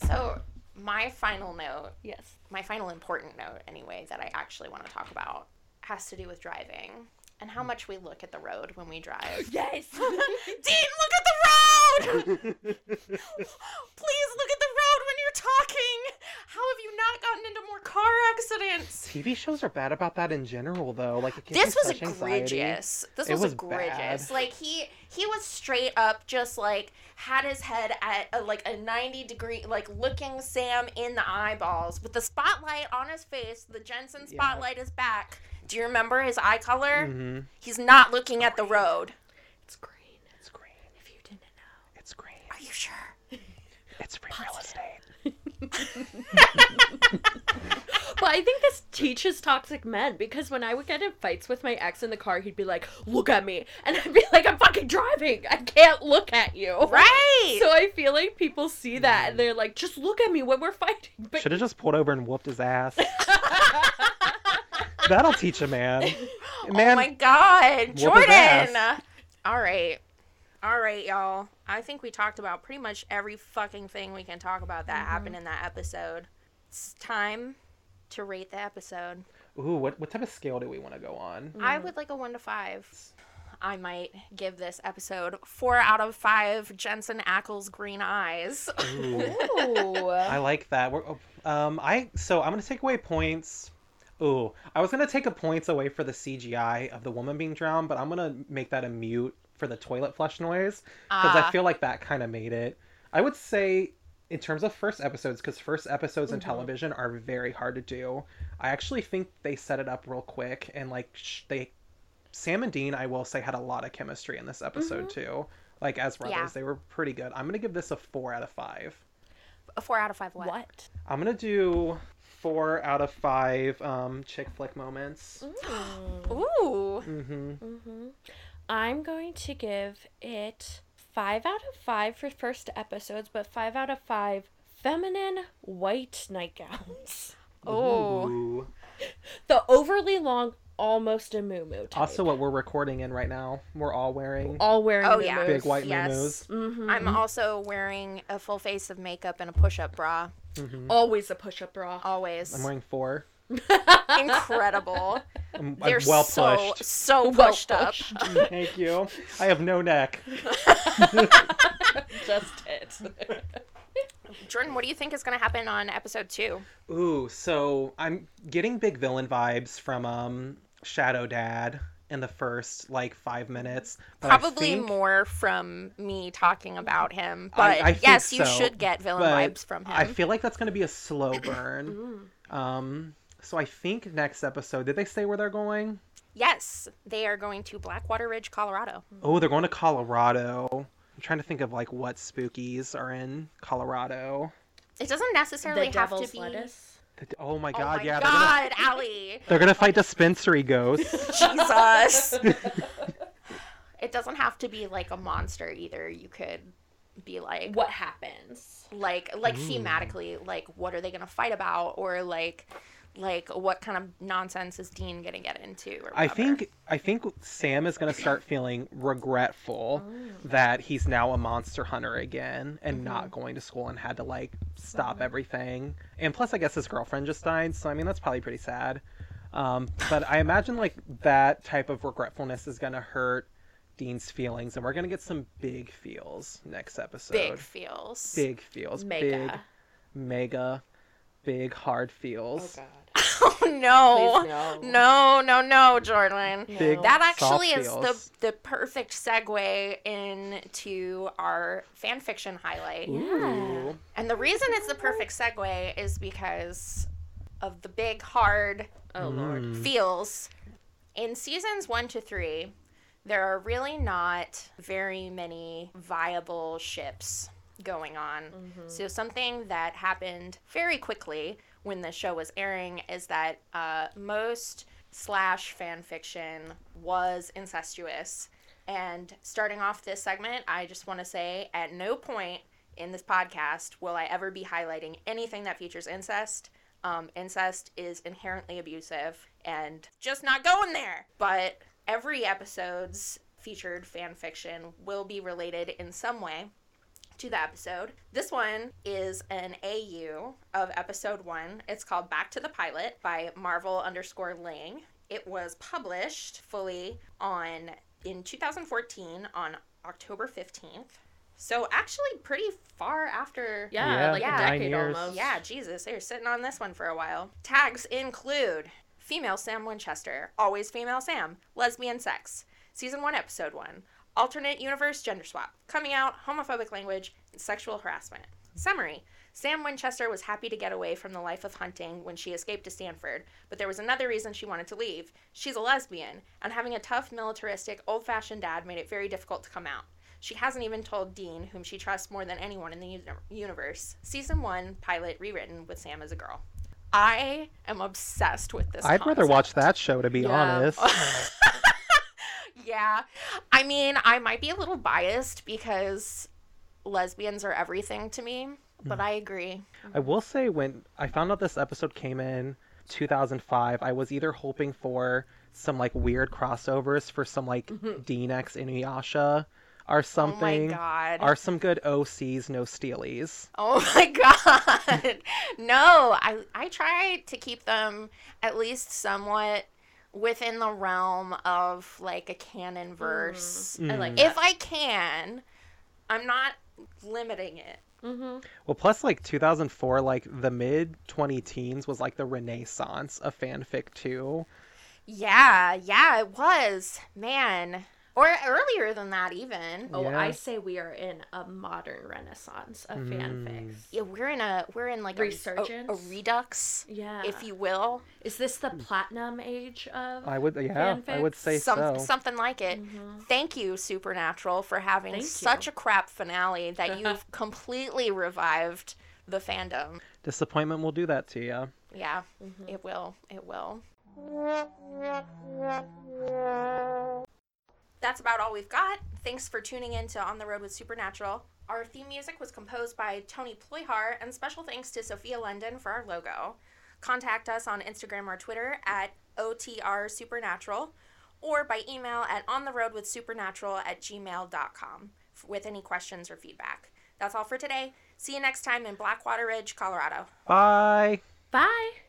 So my final important note, anyway, that I actually want to talk about has to do with driving and how much we look at the road when we drive. Yes! Dean, look at the road! Please look at the road when you're talking! How have you not gotten into more car accidents. TV shows are bad about that in general, though. Like, this was egregious. This was egregious. Like, he was straight up just like had his head at a 90-degree, like, looking Sam in the eyeballs with the spotlight on his face. The Jensen spotlight is back. Do you remember his eye color? Mm-hmm. He's not looking at the road. It's green. It's green. If you didn't know, it's green. Are you sure? It's free real estate. Well, I think this teaches toxic men, because when I would get in fights with my ex in the car, he'd be like, look at me, and I'd be like, I'm fucking driving, I can't look at you. Right. So I feel like people see that and they're like, just look at me when we're fighting. But... should have just pulled over and whooped his ass. That'll teach a man. Oh my god, Jordan. All right, y'all. I think we talked about pretty much every fucking thing we can talk about that happened in that episode. It's time to rate the episode. Ooh, what type of scale do we want to go on? I would like a 1 to 5. I might give this episode 4 out of 5 Jensen Ackles green eyes. Ooh. Ooh. I like that. I'm going to take away points. Ooh, I was going to take a points away for the CGI of the woman being drowned, but I'm going to make that a mute for the toilet flush noise, because I feel like that kind of made it. I would say, in terms of first episodes, because first episodes in television are very hard to do, I actually think they set it up real quick, and like Sam and Dean, I will say, had a lot of chemistry in this episode too. Like, as brothers, they were pretty good. I'm gonna give this a 4 out of 5. 4 out of 5 what? I'm gonna do 4 out of 5 chick flick moments. Ooh. Ooh. Mm-hmm. Mm-hmm. I'm going to give it 5 out of 5 for first episodes, but 5 out of 5 feminine white nightgowns. Oh. Ooh. The overly long, almost a moo-moo type. Also what we're recording in right now. We're all wearing. Oh, yeah. Big white moo-moos. Mm-hmm. I'm also wearing a full face of makeup and a push-up bra. Mm-hmm. Always a push-up bra. Always. I'm wearing 4. Incredible. They're well pushed. So pushed up. Thank you. I have no neck. Just it. Jordan, what do you think is going to happen on episode 2? Ooh, so I'm getting big villain vibes from Shadow Dad in the first 5 minutes. Probably more from me talking about him, but I yes, you should get villain vibes from him. I feel like that's going to be a slow burn. So I think next episode, did they say where they're going? Yes, they are going to Blackwater Ridge, Colorado. Oh, they're going to Colorado. I'm trying to think of what spookies are in Colorado. It doesn't necessarily have to be... lettuce. Oh my god, yeah. God, Allie! They're going to fight dispensary ghosts. Jesus! It doesn't have to be a monster either. You could... be what happens thematically, what are they gonna fight about, or what kind of nonsense is Dean gonna get into, or I think Sam is gonna start feeling regretful that he's now a monster hunter again and not going to school and had to stop everything, and plus I guess his girlfriend just died, so I mean that's probably pretty sad, but I imagine that type of regretfulness is gonna hurt Dean's feelings, and we're gonna get some big feels next episode. Big feels. Mega big hard feels. Oh god. Oh no. Please, no, Jordan. No. Big, that actually is feels. The perfect segue into our fan fiction highlight. Ooh. And the reason it's the perfect segue is because of the big hard Lord feels. In seasons 1 to 3. There are really not very many viable ships going on. Mm-hmm. So something that happened very quickly when the show was airing is that most / fan fiction was incestuous. And starting off this segment, I just want to say at no point in this podcast will I ever be highlighting anything that features incest. Incest is inherently abusive and just not going there. But... every episode's featured fan fiction will be related in some way to the episode. This one is an AU of episode 1. It's called Back to the Pilot by Marvel_Lang. It was published fully in 2014 on October 15th. So actually pretty far after. Yeah, like a decade almost. Yeah, Jesus, they were sitting on this one for a while. Tags include female Sam Winchester, always female Sam, lesbian sex, season 1, episode 1, alternate universe gender swap, coming out, homophobic language, and sexual harassment. Summary. Sam Winchester was happy to get away from the life of hunting when she escaped to Stanford, but there was another reason she wanted to leave. She's a lesbian, and having a tough, militaristic, old-fashioned dad made it very difficult to come out. She hasn't even told Dean, whom she trusts more than anyone in the universe. Season 1, pilot rewritten with Sam as a girl. I am obsessed with this concept. I'd rather watch that show, to be honest. Yeah. I mean, I might be a little biased because lesbians are everything to me. But I agree. I will say, when I found out this episode came in 2005, I was either hoping for some like weird crossovers for some like Dean X Inuyasha or something. Oh my God. Or some good OCs, no Steelies. Oh my God. No, I try to keep them at least somewhat within the realm of like a canon verse. I like that. If I can, I'm not limiting it. Mm-hmm. Well, plus like 2004, like the mid 20-teens was like the renaissance of fanfic too. Yeah, it was, man. Or earlier than that even. Oh, yeah. I say we are in a modern renaissance of fanfics. Yeah, we're in like a redux, yeah, if you will. Is this the platinum age of fanfics? I would say something like it. Mm-hmm. Thank you, Supernatural, for having such a crap finale that you've completely revived the fandom. Disappointment will do that to you. Yeah, it will. It will. That's about all we've got. Thanks for tuning in to On the Road with Supernatural. Our theme music was composed by Tony Ployhar, and special thanks to Sophia London for our logo. Contact us on Instagram or Twitter at OTRSupernatural or by email at ontheroadwithsupernatural@gmail.com with any questions or feedback. That's all for today. See you next time in Blackwater Ridge, Colorado. Bye. Bye.